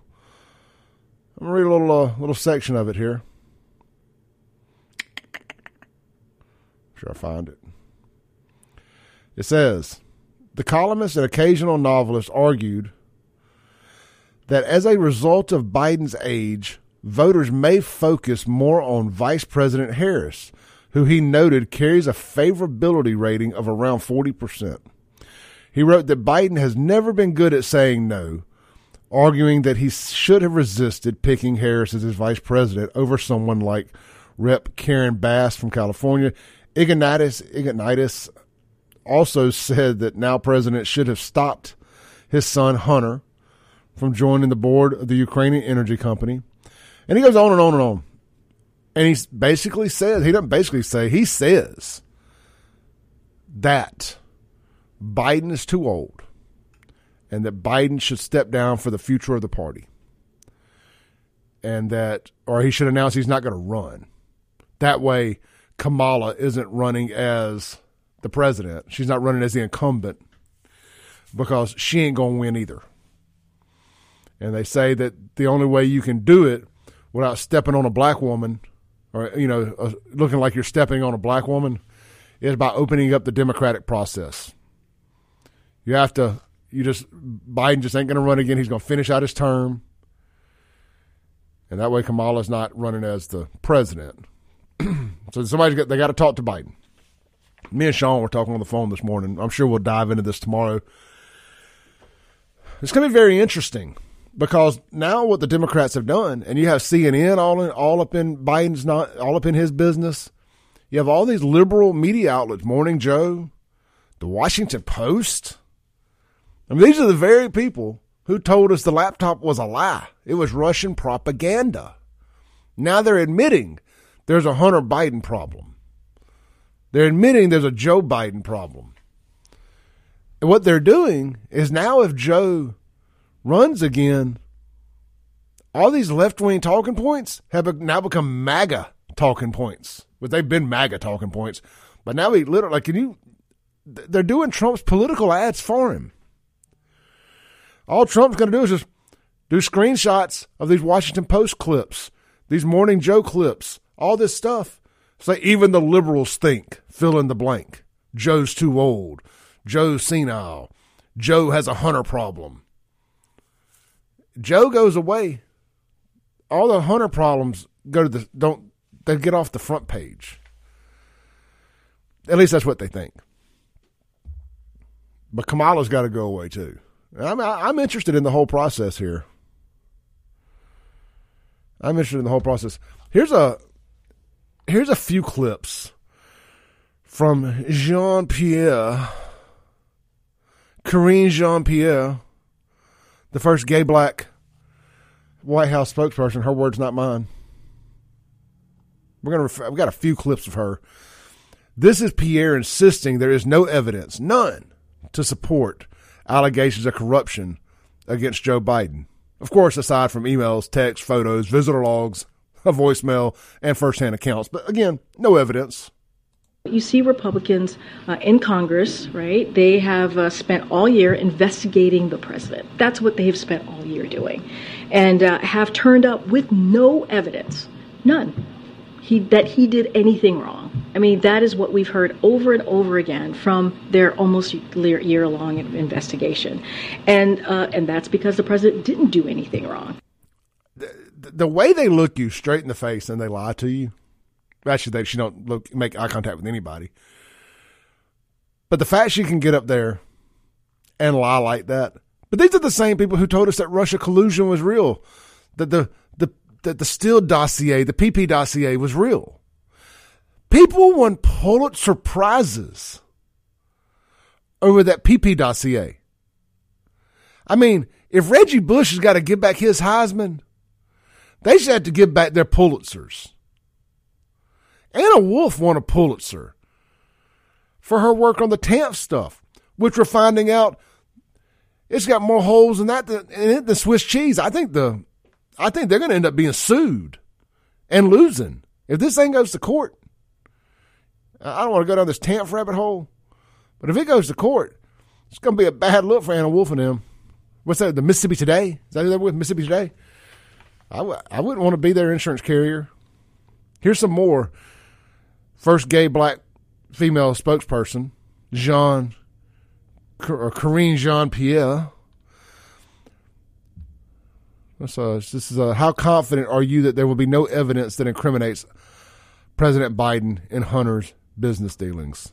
I'm going to read a little, uh, little section of it here. Sure, I find it. It says, the columnist and occasional novelist argued that as a result of Biden's age, voters may focus more on Vice President Harris, who he noted carries a favorability rating of around forty percent. He wrote that Biden has never been good at saying no, arguing that he should have resisted picking Harris as his vice president over someone like Representative Karen Bass from California. Ignatius, Ignatius also said that now president should have stopped his son Hunter from joining the board of the Ukrainian energy company. And he goes on and on and on. And he basically says, he doesn't basically say, he says that Biden is too old and that Biden should step down for the future of the party. And that, or he should announce he's not going to run. That way, Kamala isn't running as the president. She's not running as the incumbent because she ain't going to win either. And they say that the only way you can do it without stepping on a black woman or, you know, uh, looking like you're stepping on a black woman is by opening up the democratic process. You have to, you just, Biden just ain't going to run again. He's going to finish out his term. And that way Kamala's not running as the president. So somebody's got, they got to talk to Biden. Me and Sean were talking on the phone this morning. I'm sure we'll dive into this tomorrow. It's going to be very interesting because now what the Democrats have done, and you have C N N all in, all up in Biden's, not all up in his business. You have all these liberal media outlets, Morning Joe, the Washington Post. I mean, these are the very people who told us the laptop was a lie. It was Russian propaganda. Now they're admitting there's a Hunter Biden problem. They're admitting there's a Joe Biden problem. And what they're doing is now if Joe runs again, all these left-wing talking points have now become MAGA talking points. But they've been MAGA talking points. But now he literally, like, can you, they're doing Trump's political ads for him. All Trump's going to do is just do screenshots of these Washington Post clips, these Morning Joe clips, all this stuff. It's like even the liberals think, fill in the blank. Joe's too old. Joe's senile. Joe has a Hunter problem. Joe goes away. All the Hunter problems go to the, don't, they get off the front page. At least that's what they think. But Kamala's got to go away too. I'm, I'm interested in the whole process here. I'm interested in the whole process. Here's a here's a few clips from Jean-Pierre, Karine Jean-Pierre, the first gay black White House spokesperson. Her words, not mine. We're gonna ref- we got a few clips of her. This is Pierre insisting there is no evidence, none, to support allegations of corruption against Joe Biden. Of course, aside from emails, texts, photos, visitor logs, a voicemail, and firsthand accounts. But again, no evidence. You see Republicans uh, in Congress, right? They have uh, spent all year investigating the president. That's what they have spent all year doing. And uh, have turned up with no evidence, none, he, that he did anything wrong. I mean, that is what we've heard over and over again from their almost year-long investigation. And uh, and that's because the president didn't do anything wrong. The, the way they look you straight in the face and they lie to you, actually, they she don't look, make eye contact with anybody. But the fact she can get up there and lie like that. But these are the same people who told us that Russia collusion was real, that the, the, that the Steele dossier, the P P dossier was real. People won Pulitzer Prizes over that P P dossier. I mean, if Reggie Bush has got to give back his Heisman, they should have to give back their Pulitzers. Anna Wolf won a Pulitzer for her work on the T A M P stuff, which we're finding out it's got more holes in that than in it than Swiss cheese. I think the, I think they're going to end up being sued and losing if this thing goes to court. I don't want to go down this T A M P rabbit hole, but if it goes to court, it's going to be a bad look for Anna Wolf and them. What's that? The Mississippi Today? Is that who they're with? Mississippi Today? I, w- I wouldn't want to be their insurance carrier. Here's some more. First gay black female spokesperson, Jean, or Karine Jean-Pierre. So this is a, how confident are you that there will be no evidence that incriminates President Biden and Hunter's business dealings?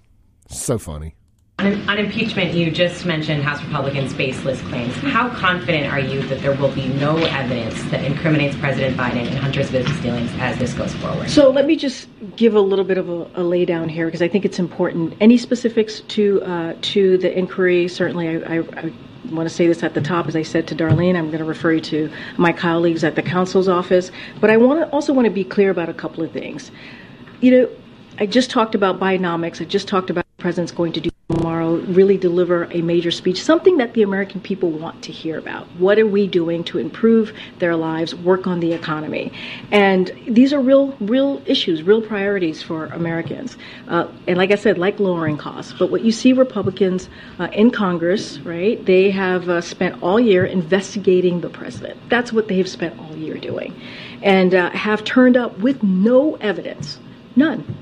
So funny. On, on impeachment, you just mentioned House Republicans' baseless claims. How confident are you that there will be no evidence that incriminates President Biden and Hunter's business dealings as this goes forward? So let me just give a little bit of a, a lay down here, because I think it's important. Any specifics to uh, to the inquiry, certainly I, I, I I want to say this at the top, as I said to Darlene, I'm going to refer you to my colleagues at the counsel's office. But I want to also want to be clear about a couple of things. You know, I just talked about Bidenomics. I just talked about the president's going to do tomorrow, really deliver a major speech, something that the American people want to hear about. What are we doing to improve their lives, work on the economy? And these are real, real issues, real priorities for Americans. Uh, and like I said, like lowering costs. But what you see Republicans uh, in Congress, right, they have uh, spent all year investigating the president. That's what they have spent all year doing. And uh, have turned up with no evidence, none,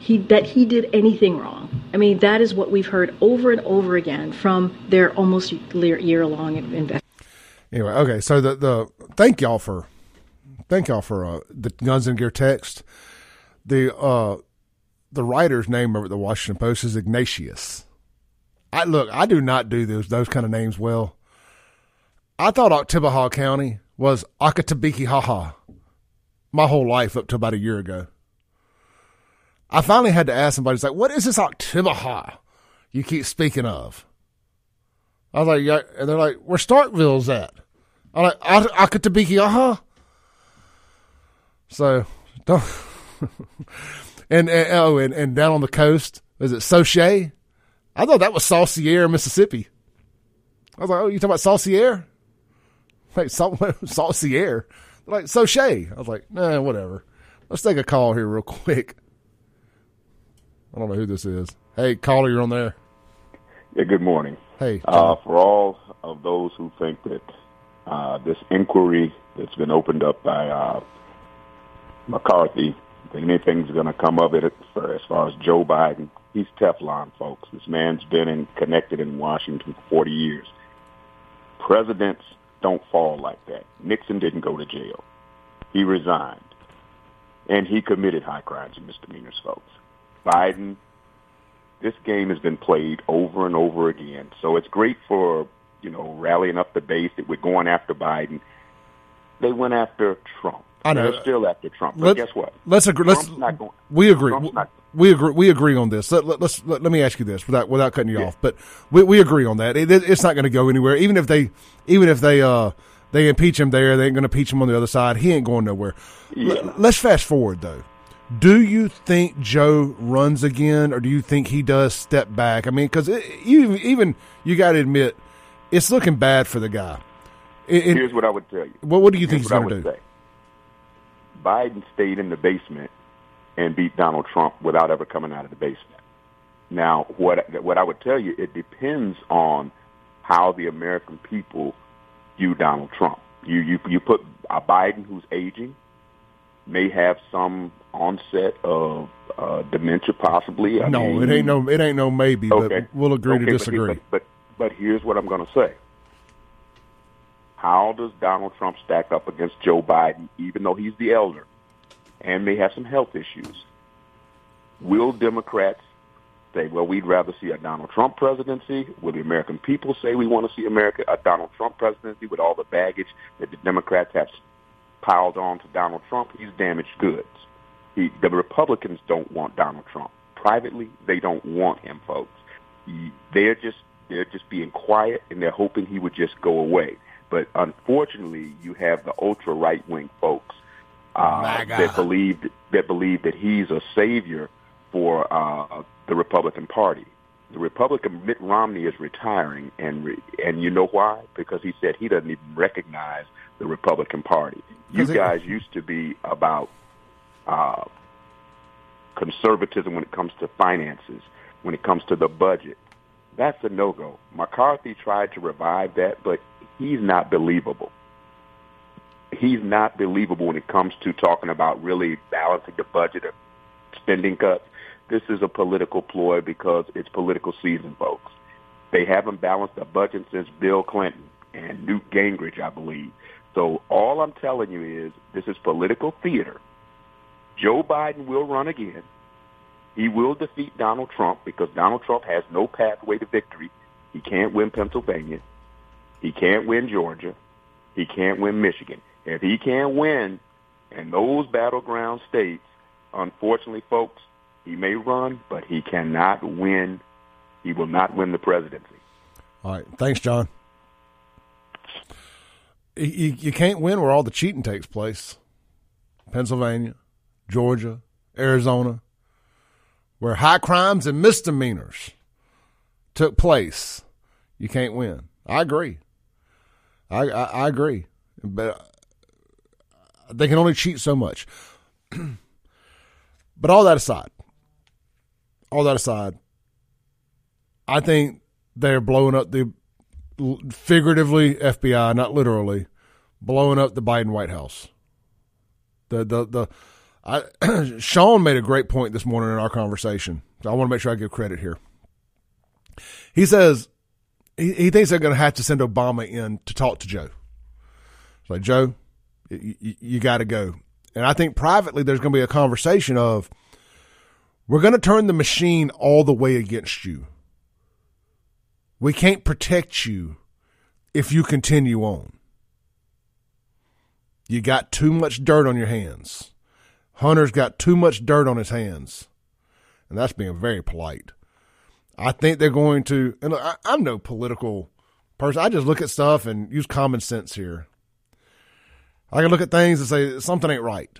he, that he did anything wrong. I mean, that is what we've heard over and over again from their almost year-long investigation. Anyway, okay, so the the thank y'all for thank y'all for uh, the Guns and Gear text. The uh, the writer's name over at the Washington Post is Ignatius. I look, I do not do those those kind of names well. I thought Oktibbeha County was Ockatabekehaha my whole life up to about a year ago. I finally had to ask somebody, it's like, what is this Oktibbeha you keep speaking of? I was like, yeah. And they're like, where Starkville's at? I'm like, Ockatabekehaha? So, don't. and, and, oh, and, and down on the coast, is it Saucier? I thought that was Saucier, Mississippi. I was like, oh, you talking about Saucier? Like, Saucier. They're like, Saucier. I was like, nah, whatever. Let's take a call here real quick. I don't know who this is. Hey, caller, you're on there. Yeah, good morning. Hey. Uh, for all of those who think that uh, this inquiry that's been opened up by uh, McCarthy, that anything's going to come of it as far as Joe Biden, he's Teflon, folks. This man's been in, connected in Washington for forty years. Presidents don't fall like that. Nixon didn't go to jail. He resigned. And he committed high crimes and misdemeanors, folks. Biden, this game has been played over and over again. So it's great for, you know, rallying up the base that we're going after Biden. They went after Trump. I know. They're still after Trump. But guess what? Let's agree. Trump's let's, not going. We agree. Not, we agree. We agree on this. Let, let, let's, let, let me ask you this without without cutting you yeah. off. But we, we agree on that. It, it, it's not going to go anywhere. Even if they, even if they, uh, they impeach him there, they ain't going to impeach him on the other side. He ain't going nowhere. Yeah. Let, let's fast forward though. Do you think Joe runs again, or do you think he does step back? I mean, because even you got to admit, it's looking bad for the guy. It, it, Here's what I would tell you. Well, what do you Here's think he's going to do? Say. Biden stayed in the basement and beat Donald Trump without ever coming out of the basement. Now, what what I would tell you, it depends on how the American people view Donald Trump. You you you put a Biden who's aging, may have some onset of uh, dementia, possibly. I no, mean, it ain't no, it ain't no maybe. Okay. But we'll agree okay, to disagree. But, but but here's what I'm going to say. How does Donald Trump stack up against Joe Biden, even though he's the elder and may have some health issues? Will Democrats say, "Well, we'd rather see a Donald Trump presidency"? Will the American people say, "We want to see America a Donald Trump presidency"? With all the baggage that the Democrats have piled on to Donald Trump, he's damaged goods. He, the Republicans don't want Donald Trump. Privately, they don't want him, folks. They're just they're just being quiet, and they're hoping he would just go away. But unfortunately, you have the ultra right wing folks uh, that believe that believe that he's a savior for uh, the Republican Party. The Republican Mitt Romney is retiring, and re- and you know why? Because he said he doesn't even recognize the Republican Party. You guys used to be about uh, conservatism when it comes to finances, when it comes to the budget. That's a no-go. McCarthy tried to revive that, but he's not believable. He's not believable when it comes to talking about really balancing the budget or spending cuts. This is a political ploy because it's political season, folks. They haven't balanced a budget since Bill Clinton and Newt Gingrich, I believe. So all I'm telling you is this is political theater. Joe Biden will run again. He will defeat Donald Trump because Donald Trump has no pathway to victory. He can't win Pennsylvania. He can't win Georgia. He can't win Michigan. If he can't win in those battleground states, unfortunately, folks, he may run, but he cannot win. He will not win the presidency. All right. Thanks, John. You, you can't win where all the cheating takes place. Pennsylvania, Georgia, Arizona, where high crimes and misdemeanors took place. You can't win. I agree. I, I, I agree. But they can only cheat so much. But all that aside, all that aside, I think they're blowing up the, figuratively, F B I, not literally, blowing up the Biden White House. The, the, the, I, Sean made a great point this morning in our conversation. So I want to make sure I give credit here. He says, he, he thinks they're going to have to send Obama in to talk to Joe. It's like, Joe, you, you, you got to go. And I think privately there's going to be a conversation of, we're going to turn the machine all the way against you. We can't protect you if you continue on. You got too much dirt on your hands. Hunter's got too much dirt on his hands. And that's being very polite. I think they're going to, and I, I'm no political person. I just look at stuff and use common sense here. I can look at things and say, something ain't right.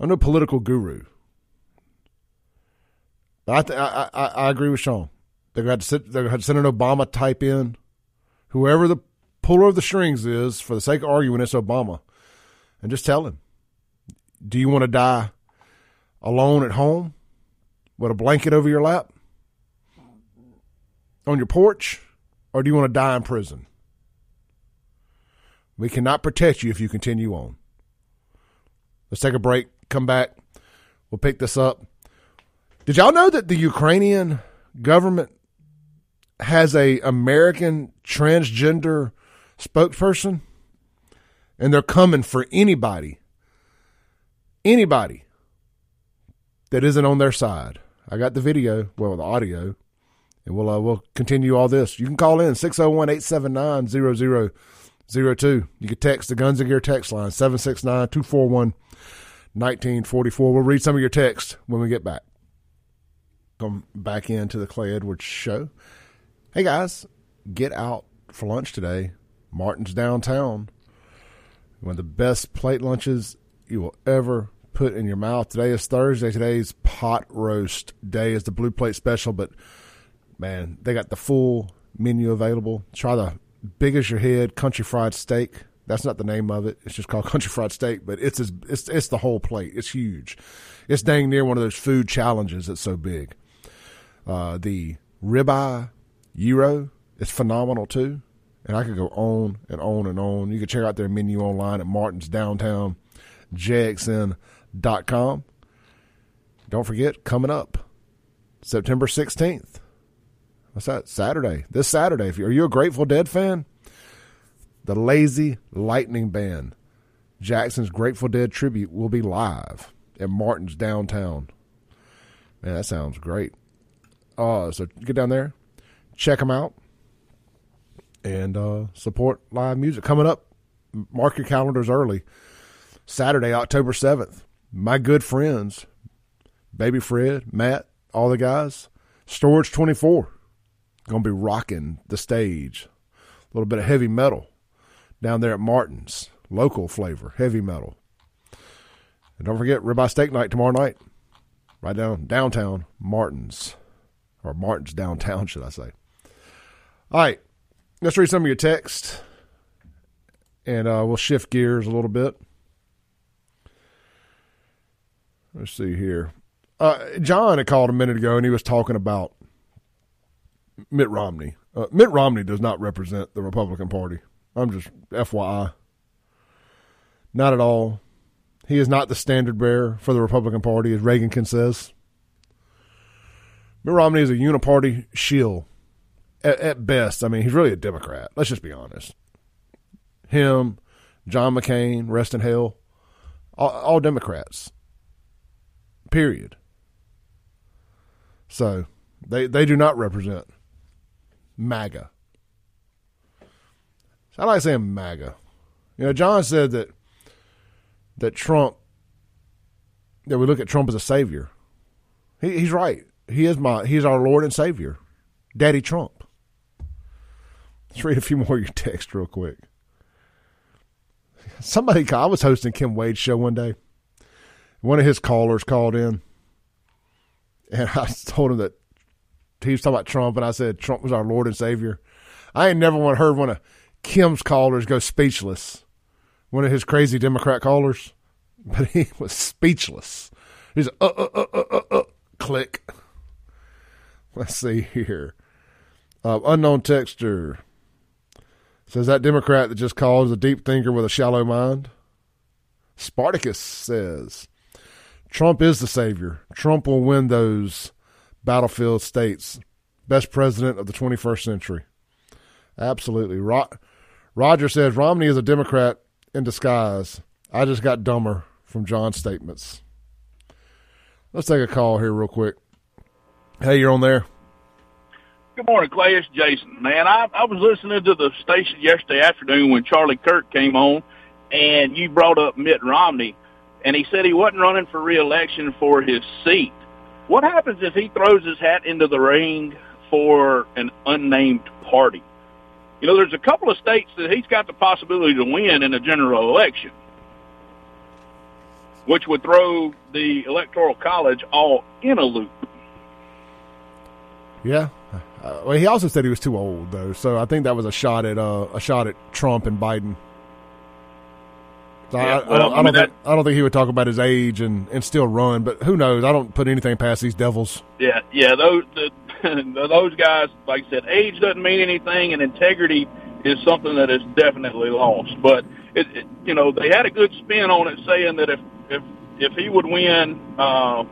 I'm no political guru. But I, th- I, I, I agree with Sean. They're going to sit, they're going to send an Obama type in. Whoever the puller of the strings is, for the sake of arguing, it's Obama. And just tell him, do you want to die alone at home with a blanket over your lap on your porch, or do you want to die in prison? We cannot protect you if you continue on. Let's take a break, come back. We'll pick this up. Did y'all know that the Ukrainian government has a American transgender spokesperson, and they're coming for anybody, anybody that isn't on their side? I got the video, well, the audio, and we'll, uh, we'll continue all this. You can call in six oh one, eight seven nine, zero zero zero two. You can text the Guns and Gear text line, seven six nine, two four one, one nine four four. We'll read some of your texts when we get back. Welcome back into the Clay Edwards Show. Hey guys, get out for lunch today. Martin's downtown. One of the best plate lunches you will ever put in your mouth. Today is Thursday. Today's pot roast day is the Blue Plate Special, but man, they got the full menu available. Try the big as your head country fried steak. That's not the name of it. It's just called country fried steak, but it's as, it's it's the whole plate. It's huge. It's dang near one of those food challenges that's so big. Uh, the ribeye gyro is phenomenal too. And I could go on and on and on. You can check out their menu online at Martin's Downtown, J X N dot com. Don't forget, coming up September sixteenth. What's that? Saturday. This Saturday. If you, are you a Grateful Dead fan? The Lazy Lightning Band, Jackson's Grateful Dead tribute, will be live at Martin's Downtown. Man, that sounds great. Uh, so get down there, check them out, and uh, support live music. Coming up, mark your calendars early. Saturday, October seventh, my good friends, Baby Fred, Matt, all the guys, Storage twenty-four, going to be rocking the stage. A little bit of heavy metal down there at Martin's. Local flavor, heavy metal. And don't forget, Ribeye Steak Night tomorrow night. Right down downtown Martin's. Or Martin's downtown, should I say. All right, let's read some of your text, and uh, we'll shift gears a little bit. Let's see here. Uh, John had called a minute ago, and he was talking about Mitt Romney. Uh, Mitt Romney does not represent the Republican Party. I'm just F Y I. Not at all. He is not the standard bearer for the Republican Party, as Reagan says. Mitt Romney is a uniparty shill at, at best. I mean, he's really a Democrat. Let's just be honest. Him, John McCain, rest in hell, all, all Democrats. Period. So they, they do not represent MAGA. I like saying MAGA. You know, John said that that Trump, that we look at Trump as a savior. He, he's right. He is my, he's our Lord and Savior, Daddy Trump. Let's read a few more of your texts real quick. Somebody called, I was hosting Kim Wade's show one day. One of his callers called in, and I told him that he was talking about Trump, and I said Trump was our Lord and Savior. I ain't never heard one of Kim's callers go speechless. One of his crazy Democrat callers, but he was speechless. He's uh uh uh uh uh uh click. Let's see here. Uh, unknown texter says that Democrat that just called is a deep thinker with a shallow mind. Spartacus says Trump is the savior. Trump will win those battlefield states. Best president of the twenty-first century. Absolutely. Ro- Roger says Romney is a Democrat in disguise. I just got dumber from John's statements. Let's take a call here real quick. Hey, you're on there. Good morning, Clay. It's Jason. Man, I, I was listening to the station yesterday afternoon when Charlie Kirk came on, and you brought up Mitt Romney, and he said he wasn't running for re-election for his seat. What happens if he throws his hat into the ring for an unnamed party? You know, there's a couple of states that he's got the possibility to win in a general election, which would throw the Electoral College all in a loop. Yeah. Uh, well, he also said he was too old, though, so I think that was a shot at uh, a shot at Trump and Biden. So yeah, I, I, well, I, don't, I, mean, I, don't that, think, I don't think he would talk about his age and, and still run, but who knows? I don't put anything past these devils. Yeah, yeah, those the, those guys, like I said, age doesn't mean anything, and integrity is something that is definitely lost. But it, it, you know, they had a good spin on it, saying that if if if he would win uh,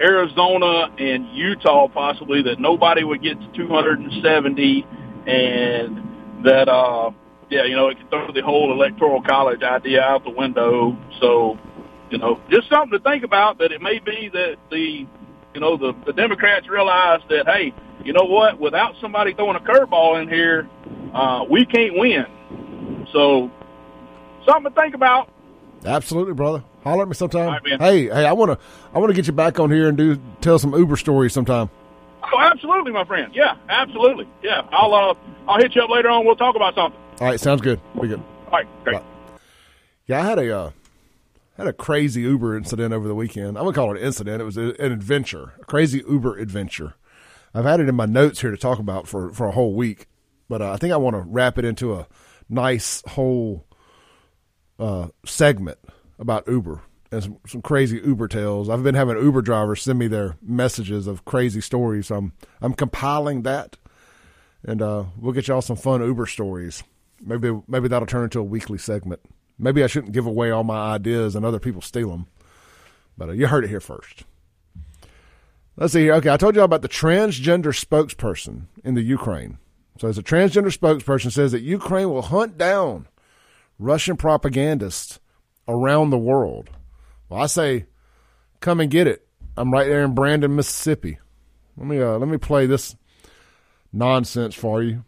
Arizona and Utah, possibly, that nobody would get to two hundred seventy, and that. Uh, Yeah, you know, it could throw the whole Electoral College idea out the window. So, you know, just something to think about, that it may be that the, you know, the, the Democrats realize that, hey, you know what, without somebody throwing a curveball in here, uh, we can't win. So, something to think about. Absolutely, brother. Holler at me sometime. All right, man. Hey, hey, I want to I want to get you back on here and do tell some Uber stories sometime. Oh, absolutely, my friend. Yeah, absolutely. Yeah, I'll uh, I'll hit you up later on. We'll talk about something. All right, sounds good. We good. All right, great. All right. Yeah, I had a uh, had a crazy Uber incident over the weekend. I wouldn't call it an incident. It was a, an adventure, a crazy Uber adventure. I've had it in my notes here to talk about for, for a whole week, but uh, I think I want to wrap it into a nice whole uh, segment about Uber and some, some crazy Uber tales. I've been having Uber drivers send me their messages of crazy stories. So I'm I'm compiling that, and uh, we'll get y'all some fun Uber stories. Maybe maybe that'll turn into a weekly segment. Maybe I shouldn't give away all my ideas and other people steal them. But uh, you heard it here first. Let's see here. Okay, I told you all about the transgender spokesperson in the Ukraine. So as a transgender spokesperson says that Ukraine will hunt down Russian propagandists around the world. Well, I say, come and get it. I'm right there in Brandon, Mississippi. Let me, uh, let me play this nonsense for you.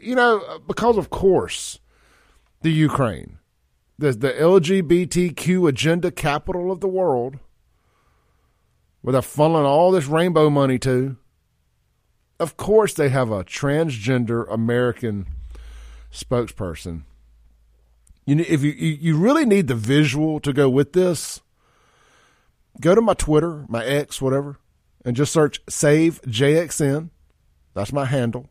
You know, because of course, the Ukraine, the, the L G B T Q agenda capital of the world, where they're funneling all this rainbow money to, of course they have a transgender American spokesperson. You, if you, you really need the visual to go with this, go to my Twitter, my X, whatever, and just search Save J X N. That's my handle.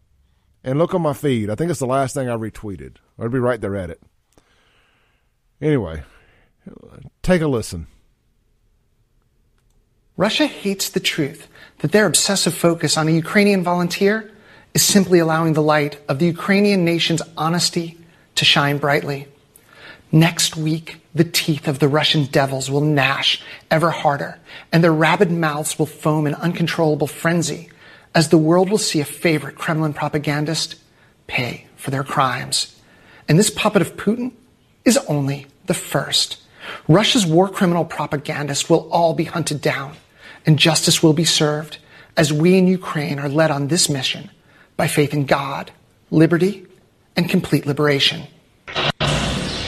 And look on my feed. I think it's the last thing I retweeted. I'd be right there at it. Anyway, take a listen. Russia hates the truth that their obsessive focus on a Ukrainian volunteer is simply allowing the light of the Ukrainian nation's honesty to shine brightly. Next week, the teeth of the Russian devils will gnash ever harder, and their rabid mouths will foam in uncontrollable frenzy, as the world will see a favorite Kremlin propagandist pay for their crimes. And this puppet of Putin is only the first. Russia's war criminal propagandists will all be hunted down, and justice will be served as we in Ukraine are led on this mission by faith in God, liberty, and complete liberation.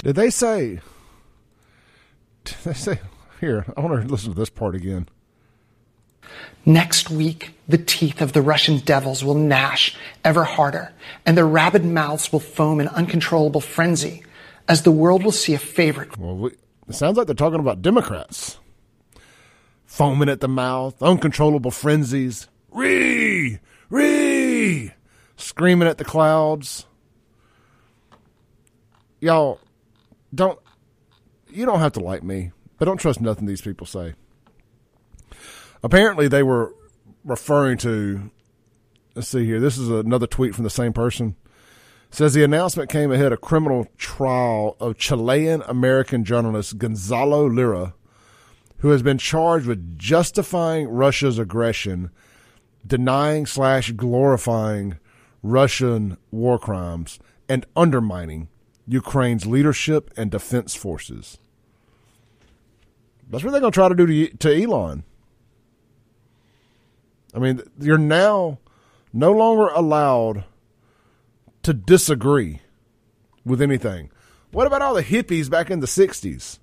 Did they say, did they say, here, I want to listen to this part again. Next week, the teeth of the Russian devils will gnash ever harder, and their rabid mouths will foam in uncontrollable frenzy as the world will see a favorite. Well, we, it sounds like they're talking about Democrats. Foaming at the mouth, uncontrollable frenzies. Ree! Ree! Screaming at the clouds. Y'all, don't, you don't have to like me, but don't trust nothing these people say. Apparently, they were referring to, let's see here, this is another tweet from the same person. It says the announcement came ahead of criminal trial of Chilean-American journalist Gonzalo Lira, who has been charged with justifying Russia's aggression, denying slash glorifying Russian war crimes, and undermining Ukraine's leadership and defense forces. That's what they're going to try to do to, to Elon. I mean, you're now no longer allowed to disagree with anything. What about all the hippies back in the sixties?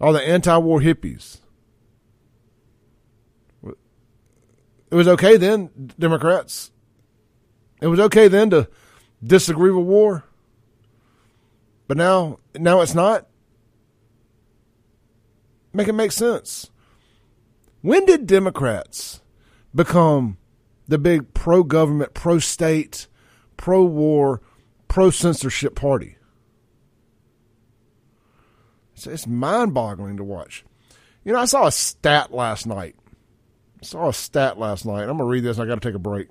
All the anti-war hippies. It was okay then, Democrats. It was okay then to disagree with war. But now, now it's not. Make it make sense. When did Democrats become the big pro-government, pro-state, pro-war, pro-censorship party? It's, it's mind-boggling to watch. You know, I saw a stat last night. I saw a stat last night. I'm going to read this. I got to take a break.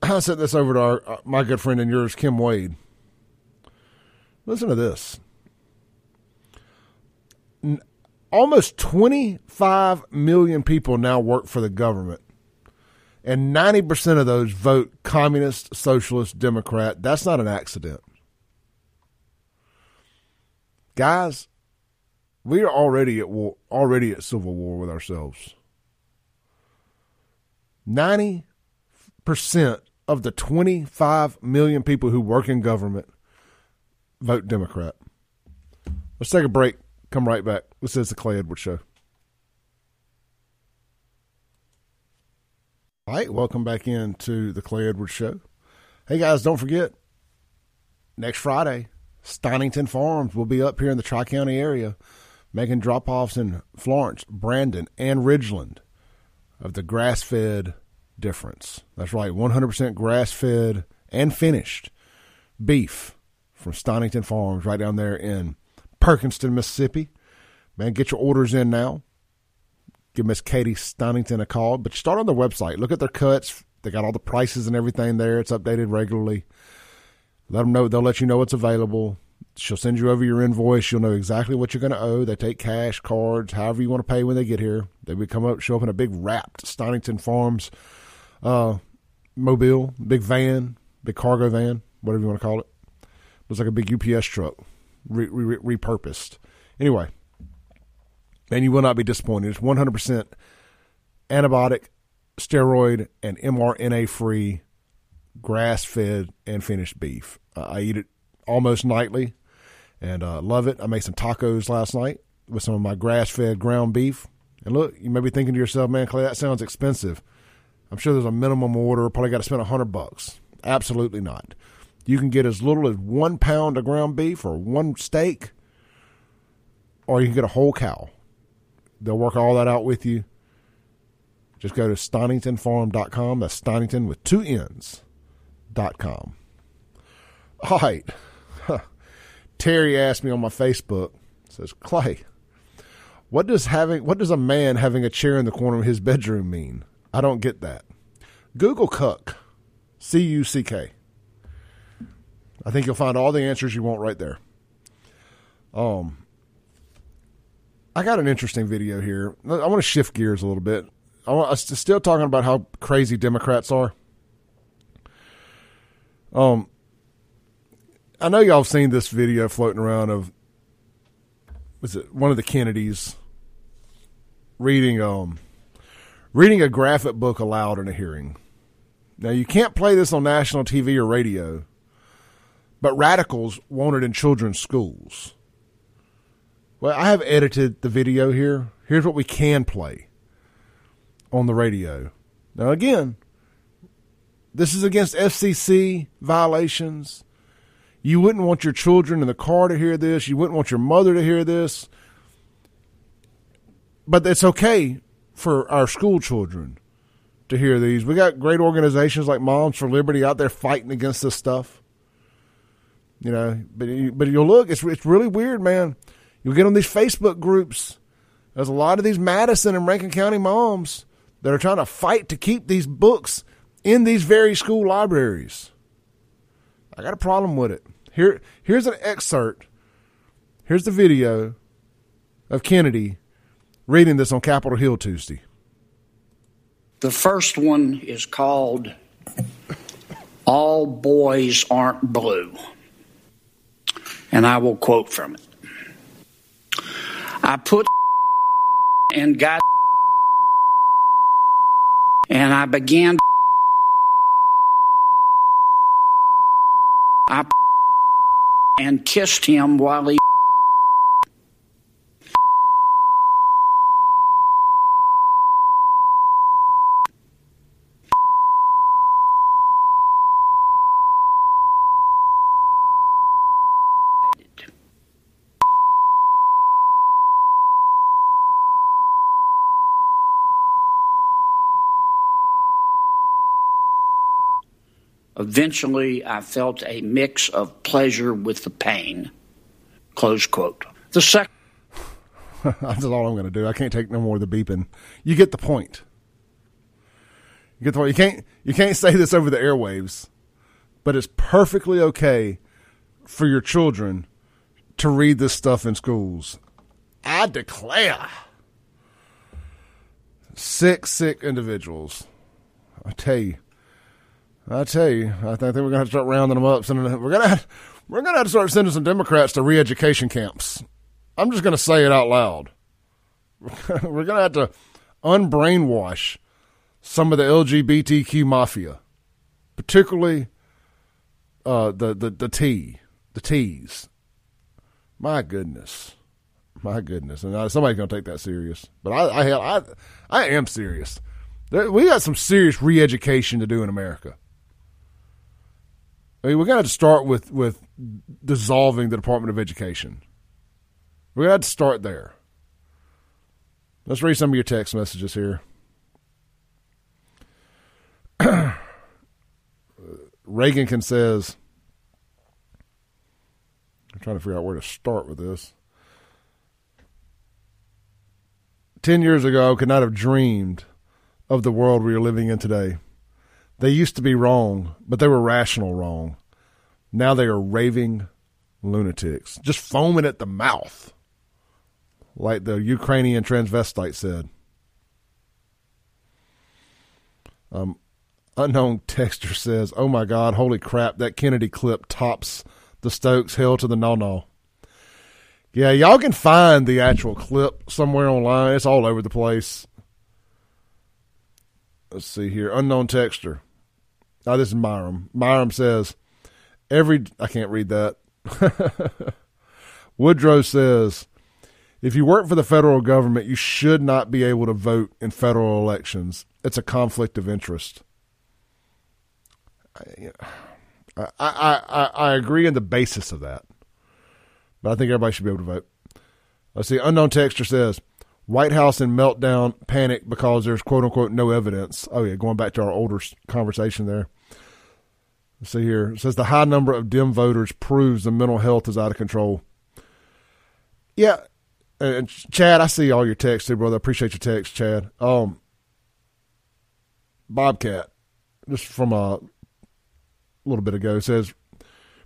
I sent this over to our, uh, my good friend and yours, Kim Wade. Listen to this. N- Almost twenty-five million people now work for the government, and ninety percent of those vote communist, socialist, Democrat. That's not an accident. Guys, we are already at war, already at civil war with ourselves. ninety percent of the twenty-five million people who work in government vote Democrat. Let's take a break. Come right back. This is the Clay Edwards Show. All right, welcome back in to the Clay Edwards Show. Hey, guys, don't forget, next Friday, Stonington Farms will be up here in the Tri-County area making drop-offs in Florence, Brandon, and Ridgeland of the grass-fed difference. That's right, one hundred percent grass-fed and finished beef from Stonington Farms right down there in Perkinston, Mississippi. Man, get your orders in now. Give Miss Katie Stonington a call. But start on their website. Look at their cuts. They got all the prices and everything there. It's updated regularly. Let them know. They'll let you know what's available. She'll send you over your invoice. You'll know exactly what you're going to owe. They take cash, cards, however you want to pay when they get here. They would come up, show up in a big wrapped Stonington Farms uh, mobile, big van, big cargo van, whatever you want to call it. Looks like a big U P S truck. Re, re, re, repurposed. Anyway, and you will not be disappointed. It's one hundred percent antibiotic, steroid, and M R N A-free, grass-fed, and finished beef. Uh, I eat it almost nightly, and uh, love it. I made some tacos last night with some of my grass-fed ground beef. And look, you may be thinking to yourself, man, Clay, that sounds expensive. I'm sure there's a minimum order. Probably got to spend one hundred bucks. Absolutely not. You can get as little as one pound of ground beef or one steak, or you can get a whole cow. They'll work all that out with you. Just go to Stonington Farm dot com. That's Stonington with two N's, dot com. All right. Terry asked me on my Facebook, says, Clay, what does having what does a man having a chair in the corner of his bedroom mean? I don't get that. Google cuck, C U C K. I think you'll find all the answers you want right there. Um, I got an interesting video here. I want to shift gears a little bit. I want, I'm still talking about how crazy Democrats are. Um, I know y'all have seen this video floating around of, was it one of the Kennedys reading um reading a graphic book aloud in a hearing. Now, you can't play this on national T V or radio, but radicals want it in children's schools. Well, I have edited the video here. Here's what we can play on the radio. Now, again, this is against F C C violations. You wouldn't want your children in the car to hear this. You wouldn't want your mother to hear this. But it's okay for our school children to hear these. We got great organizations like Moms for Liberty out there fighting against this stuff. You know, but but you'll look, it's it's really weird, man. You'll get on these Facebook groups. There's a lot of these Madison and Rankin County moms that are trying to fight to keep these books in these very school libraries. I got a problem with it. Here, here's an excerpt. Here's the video of Kennedy reading this on Capitol Hill Tuesday. The first one is called All Boys Aren't Blue. And I will quote from it. I put and got and I began. I and kissed him while he. Eventually, I felt a mix of pleasure with the pain. Close quote. The second. That's all I'm going to do. I can't take no more of the beeping. You get the point. You get the point. You can't. You can't say this over the airwaves, but it's perfectly okay for your children to read this stuff in schools. I declare. Sick, sick individuals. I tell you. I tell you, I think we're going to have to start rounding them up. Sending them, we're going to have, we're going to have to start sending some Democrats to re-education camps. I'm just going to say it out loud. We're going to have to unbrainwash some of the L G B T Q mafia, particularly uh, the the the T, the T's. My goodness, my goodness, and somebody's going to take that serious. But I I I, I am serious. There, we got some serious re-education to do in America. I mean, we're going to have to start with, with dissolving the Department of Education. We're going to have to start there. Let's read some of your text messages here. Reagan says, I'm trying to figure out where to start with this. Ten years ago, I could not have dreamed of the world we are living in today. They used to be wrong, but they were rational wrong. Now they are raving lunatics, just foaming at the mouth, like the Ukrainian transvestite said. Um, unknown texter says, oh my God, holy crap, that Kennedy clip tops the Stokes hell to the no-no. Yeah, y'all can find the actual clip somewhere online. It's all over the place. Let's see here. Unknown texter. Oh, this is Myram. Myram says, every, I can't read that. Woodrow says, if you work for the federal government, you should not be able to vote in federal elections. It's a conflict of interest. I, I, I, I agree on the basis of that, but I think everybody should be able to vote. Let's see. Unknown texter says, White House in meltdown, panic because there's quote-unquote no evidence. Oh, yeah, going back to our older conversation there. Let's see here. It says the high number of Dem voters proves the mental health is out of control. Yeah, and Chad, I see all your texts too, brother. I appreciate your text, Chad. Um, Bobcat, just from a little bit ago, says,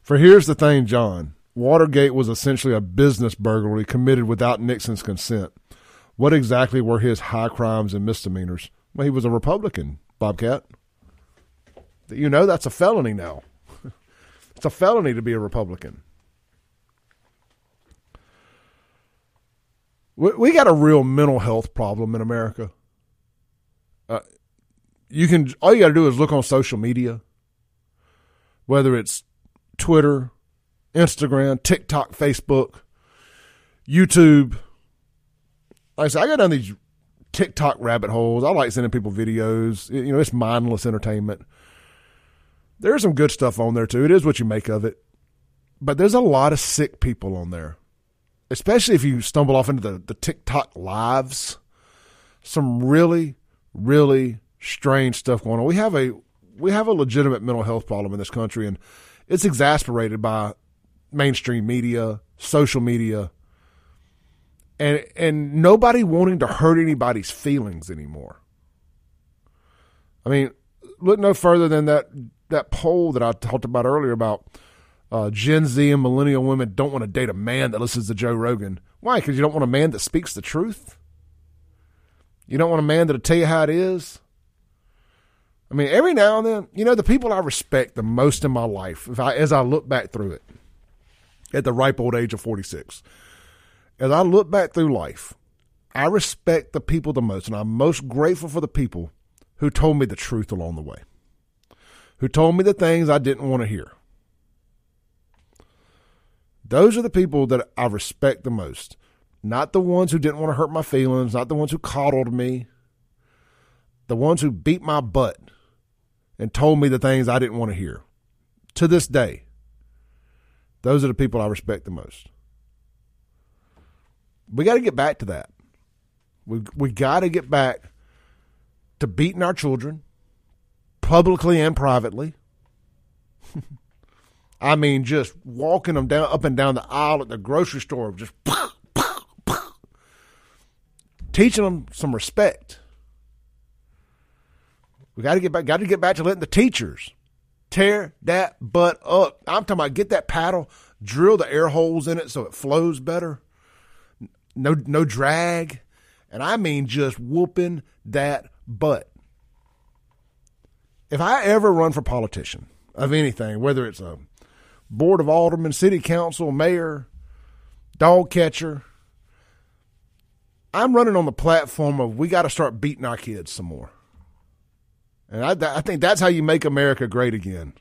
for here's the thing, John. Watergate was essentially a business burglary committed without Nixon's consent. What exactly were his high crimes and misdemeanors? Well, he was a Republican, Bobcat. You know, that's a felony now. It's a felony to be a Republican. We, we got a real mental health problem in America. Uh, you can all you got to do is look on social media, whether it's Twitter, Instagram, TikTok, Facebook, YouTube. Like I said, I go down these TikTok rabbit holes. I like sending people videos. It, you know, it's mindless entertainment. There's some good stuff on there too. It is what you make of it. But there's a lot of sick people on there, especially if you stumble off into the, the TikTok lives. Some really, really strange stuff going on. We have a we have a legitimate mental health problem in this country, and it's exacerbated by mainstream media, social media, and and nobody wanting to hurt anybody's feelings anymore. I mean, look no further than that that poll that I talked about earlier about. Uh, Gen Z and millennial women don't want to date a man that listens to Joe Rogan. Why? Because you don't want a man that speaks the truth? You don't want a man that'll tell you how it is? I mean, every now and then, you know, the people I respect the most in my life, if I, as I look back through it, at the ripe old age of forty-six, as I look back through life, I respect the people the most, and I'm most grateful for the people who told me the truth along the way, who told me the things I didn't want to hear. Those are the people that I respect the most, not the ones who didn't want to hurt my feelings, not the ones who coddled me, the ones who beat my butt and told me the things I didn't want to hear. To this day, those are the people I respect the most. We got to get back to that. We we got to get back to beating our children publicly and privately. I mean, just walking them down, up and down the aisle at the grocery store, just pow, pow, pow. Teaching them some respect. We got to get back. Got to get back to letting the teachers tear that butt up. I'm talking about get that paddle, drill the air holes in it so it flows better. No, no drag, and I mean just whooping that butt. If I ever run for politician of anything, whether it's a Board of Aldermen, City Council, Mayor, Dog Catcher. I'm running on the platform of we got to start beating our kids some more. And I, I think that's how you make America great again,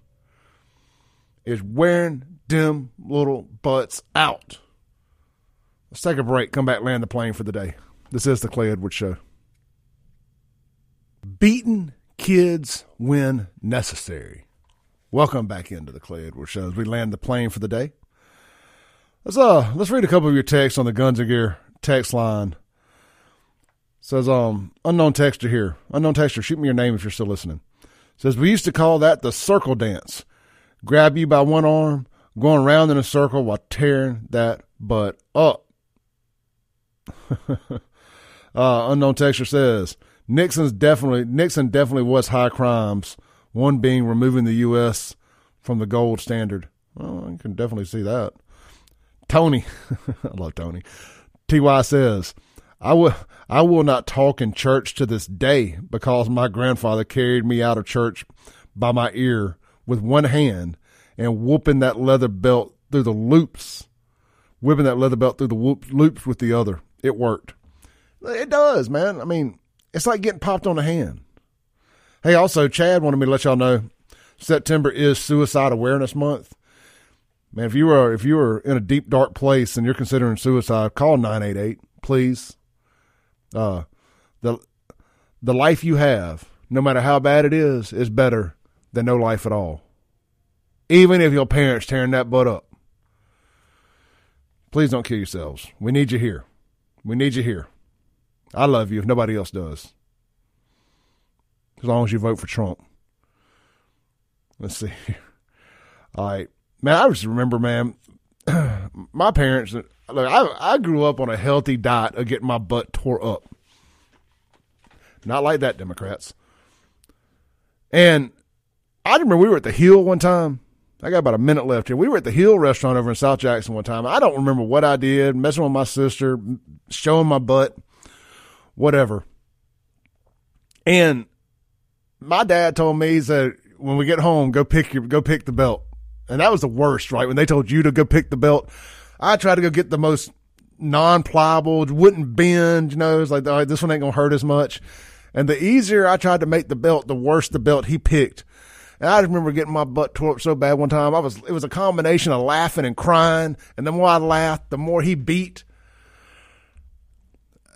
is wearing them little butts out. Let's take a break. Come back, land the plane for the day. This is the Clay Edwards Show. Beating kids when necessary. Welcome back into the Clay Edwards Show as we land the plane for the day. Let's uh let's read a couple of your texts on the Guns and Gear text line. It says um unknown texter here. Unknown texter, shoot me your name if you're still listening. It says we used to call that the circle dance. Grab you by one arm, going around in a circle while tearing that butt up. uh, unknown texter says Nixon's definitely Nixon definitely was high crimes. One being removing the U S from the gold standard. Well, I can definitely see that. Tony, I love Tony. T Y says, I will, I will not talk in church to this day because my grandfather carried me out of church by my ear with one hand and whooping that leather belt through the loops, whipping that leather belt through the whoop, loops with the other. It worked. It does, man. I mean, it's like getting popped on the hand. Hey, also, Chad wanted me to let y'all know September is Suicide Awareness Month. Man, if you are if you are in a deep, dark place and you're considering suicide, call nine eight eight, please. Uh, the the life you have, no matter how bad it is, is better than no life at all. Even if your parents tearing that butt up. Please don't kill yourselves. We need you here. We need you here. I love you if nobody else does. As long as you vote for Trump. Let's see. All right. Man, I just remember, man, my parents, look, I, I grew up on a healthy diet of getting my butt tore up. Not like that, Democrats. And I remember we were at the Hill one time. I got about a minute left here. We were at the Hill restaurant over in South Jackson one time. I don't remember what I did, messing with my sister, showing my butt, whatever. And my dad told me, he said, when we get home, go pick your, go pick the belt. And that was the worst, right? When they told you to go pick the belt, I tried to go get the most non-pliable, wouldn't bend, you know, it's like, all right, this one ain't going to hurt as much. And the easier I tried to make the belt, the worse the belt he picked. And I just remember getting my butt tore up so bad one time. I was, it was a combination of laughing and crying. And the more I laughed, the more he beat.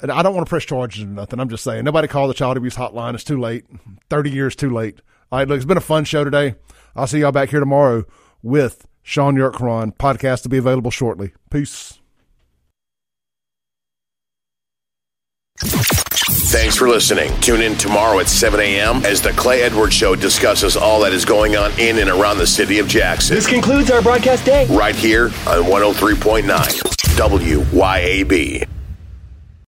And I don't want to press charges or nothing. I'm just saying, nobody call the child abuse hotline. It's too late. thirty years too late. All right, look, it's been a fun show today. I'll see y'all back here tomorrow with Sean York-Ron. Podcast to be available shortly. Peace. Thanks for listening. Tune in tomorrow at seven a.m. as The Clay Edwards Show discusses all that is going on in and around the city of Jackson. This concludes our broadcast day. Right here on one oh three point nine W Y A B.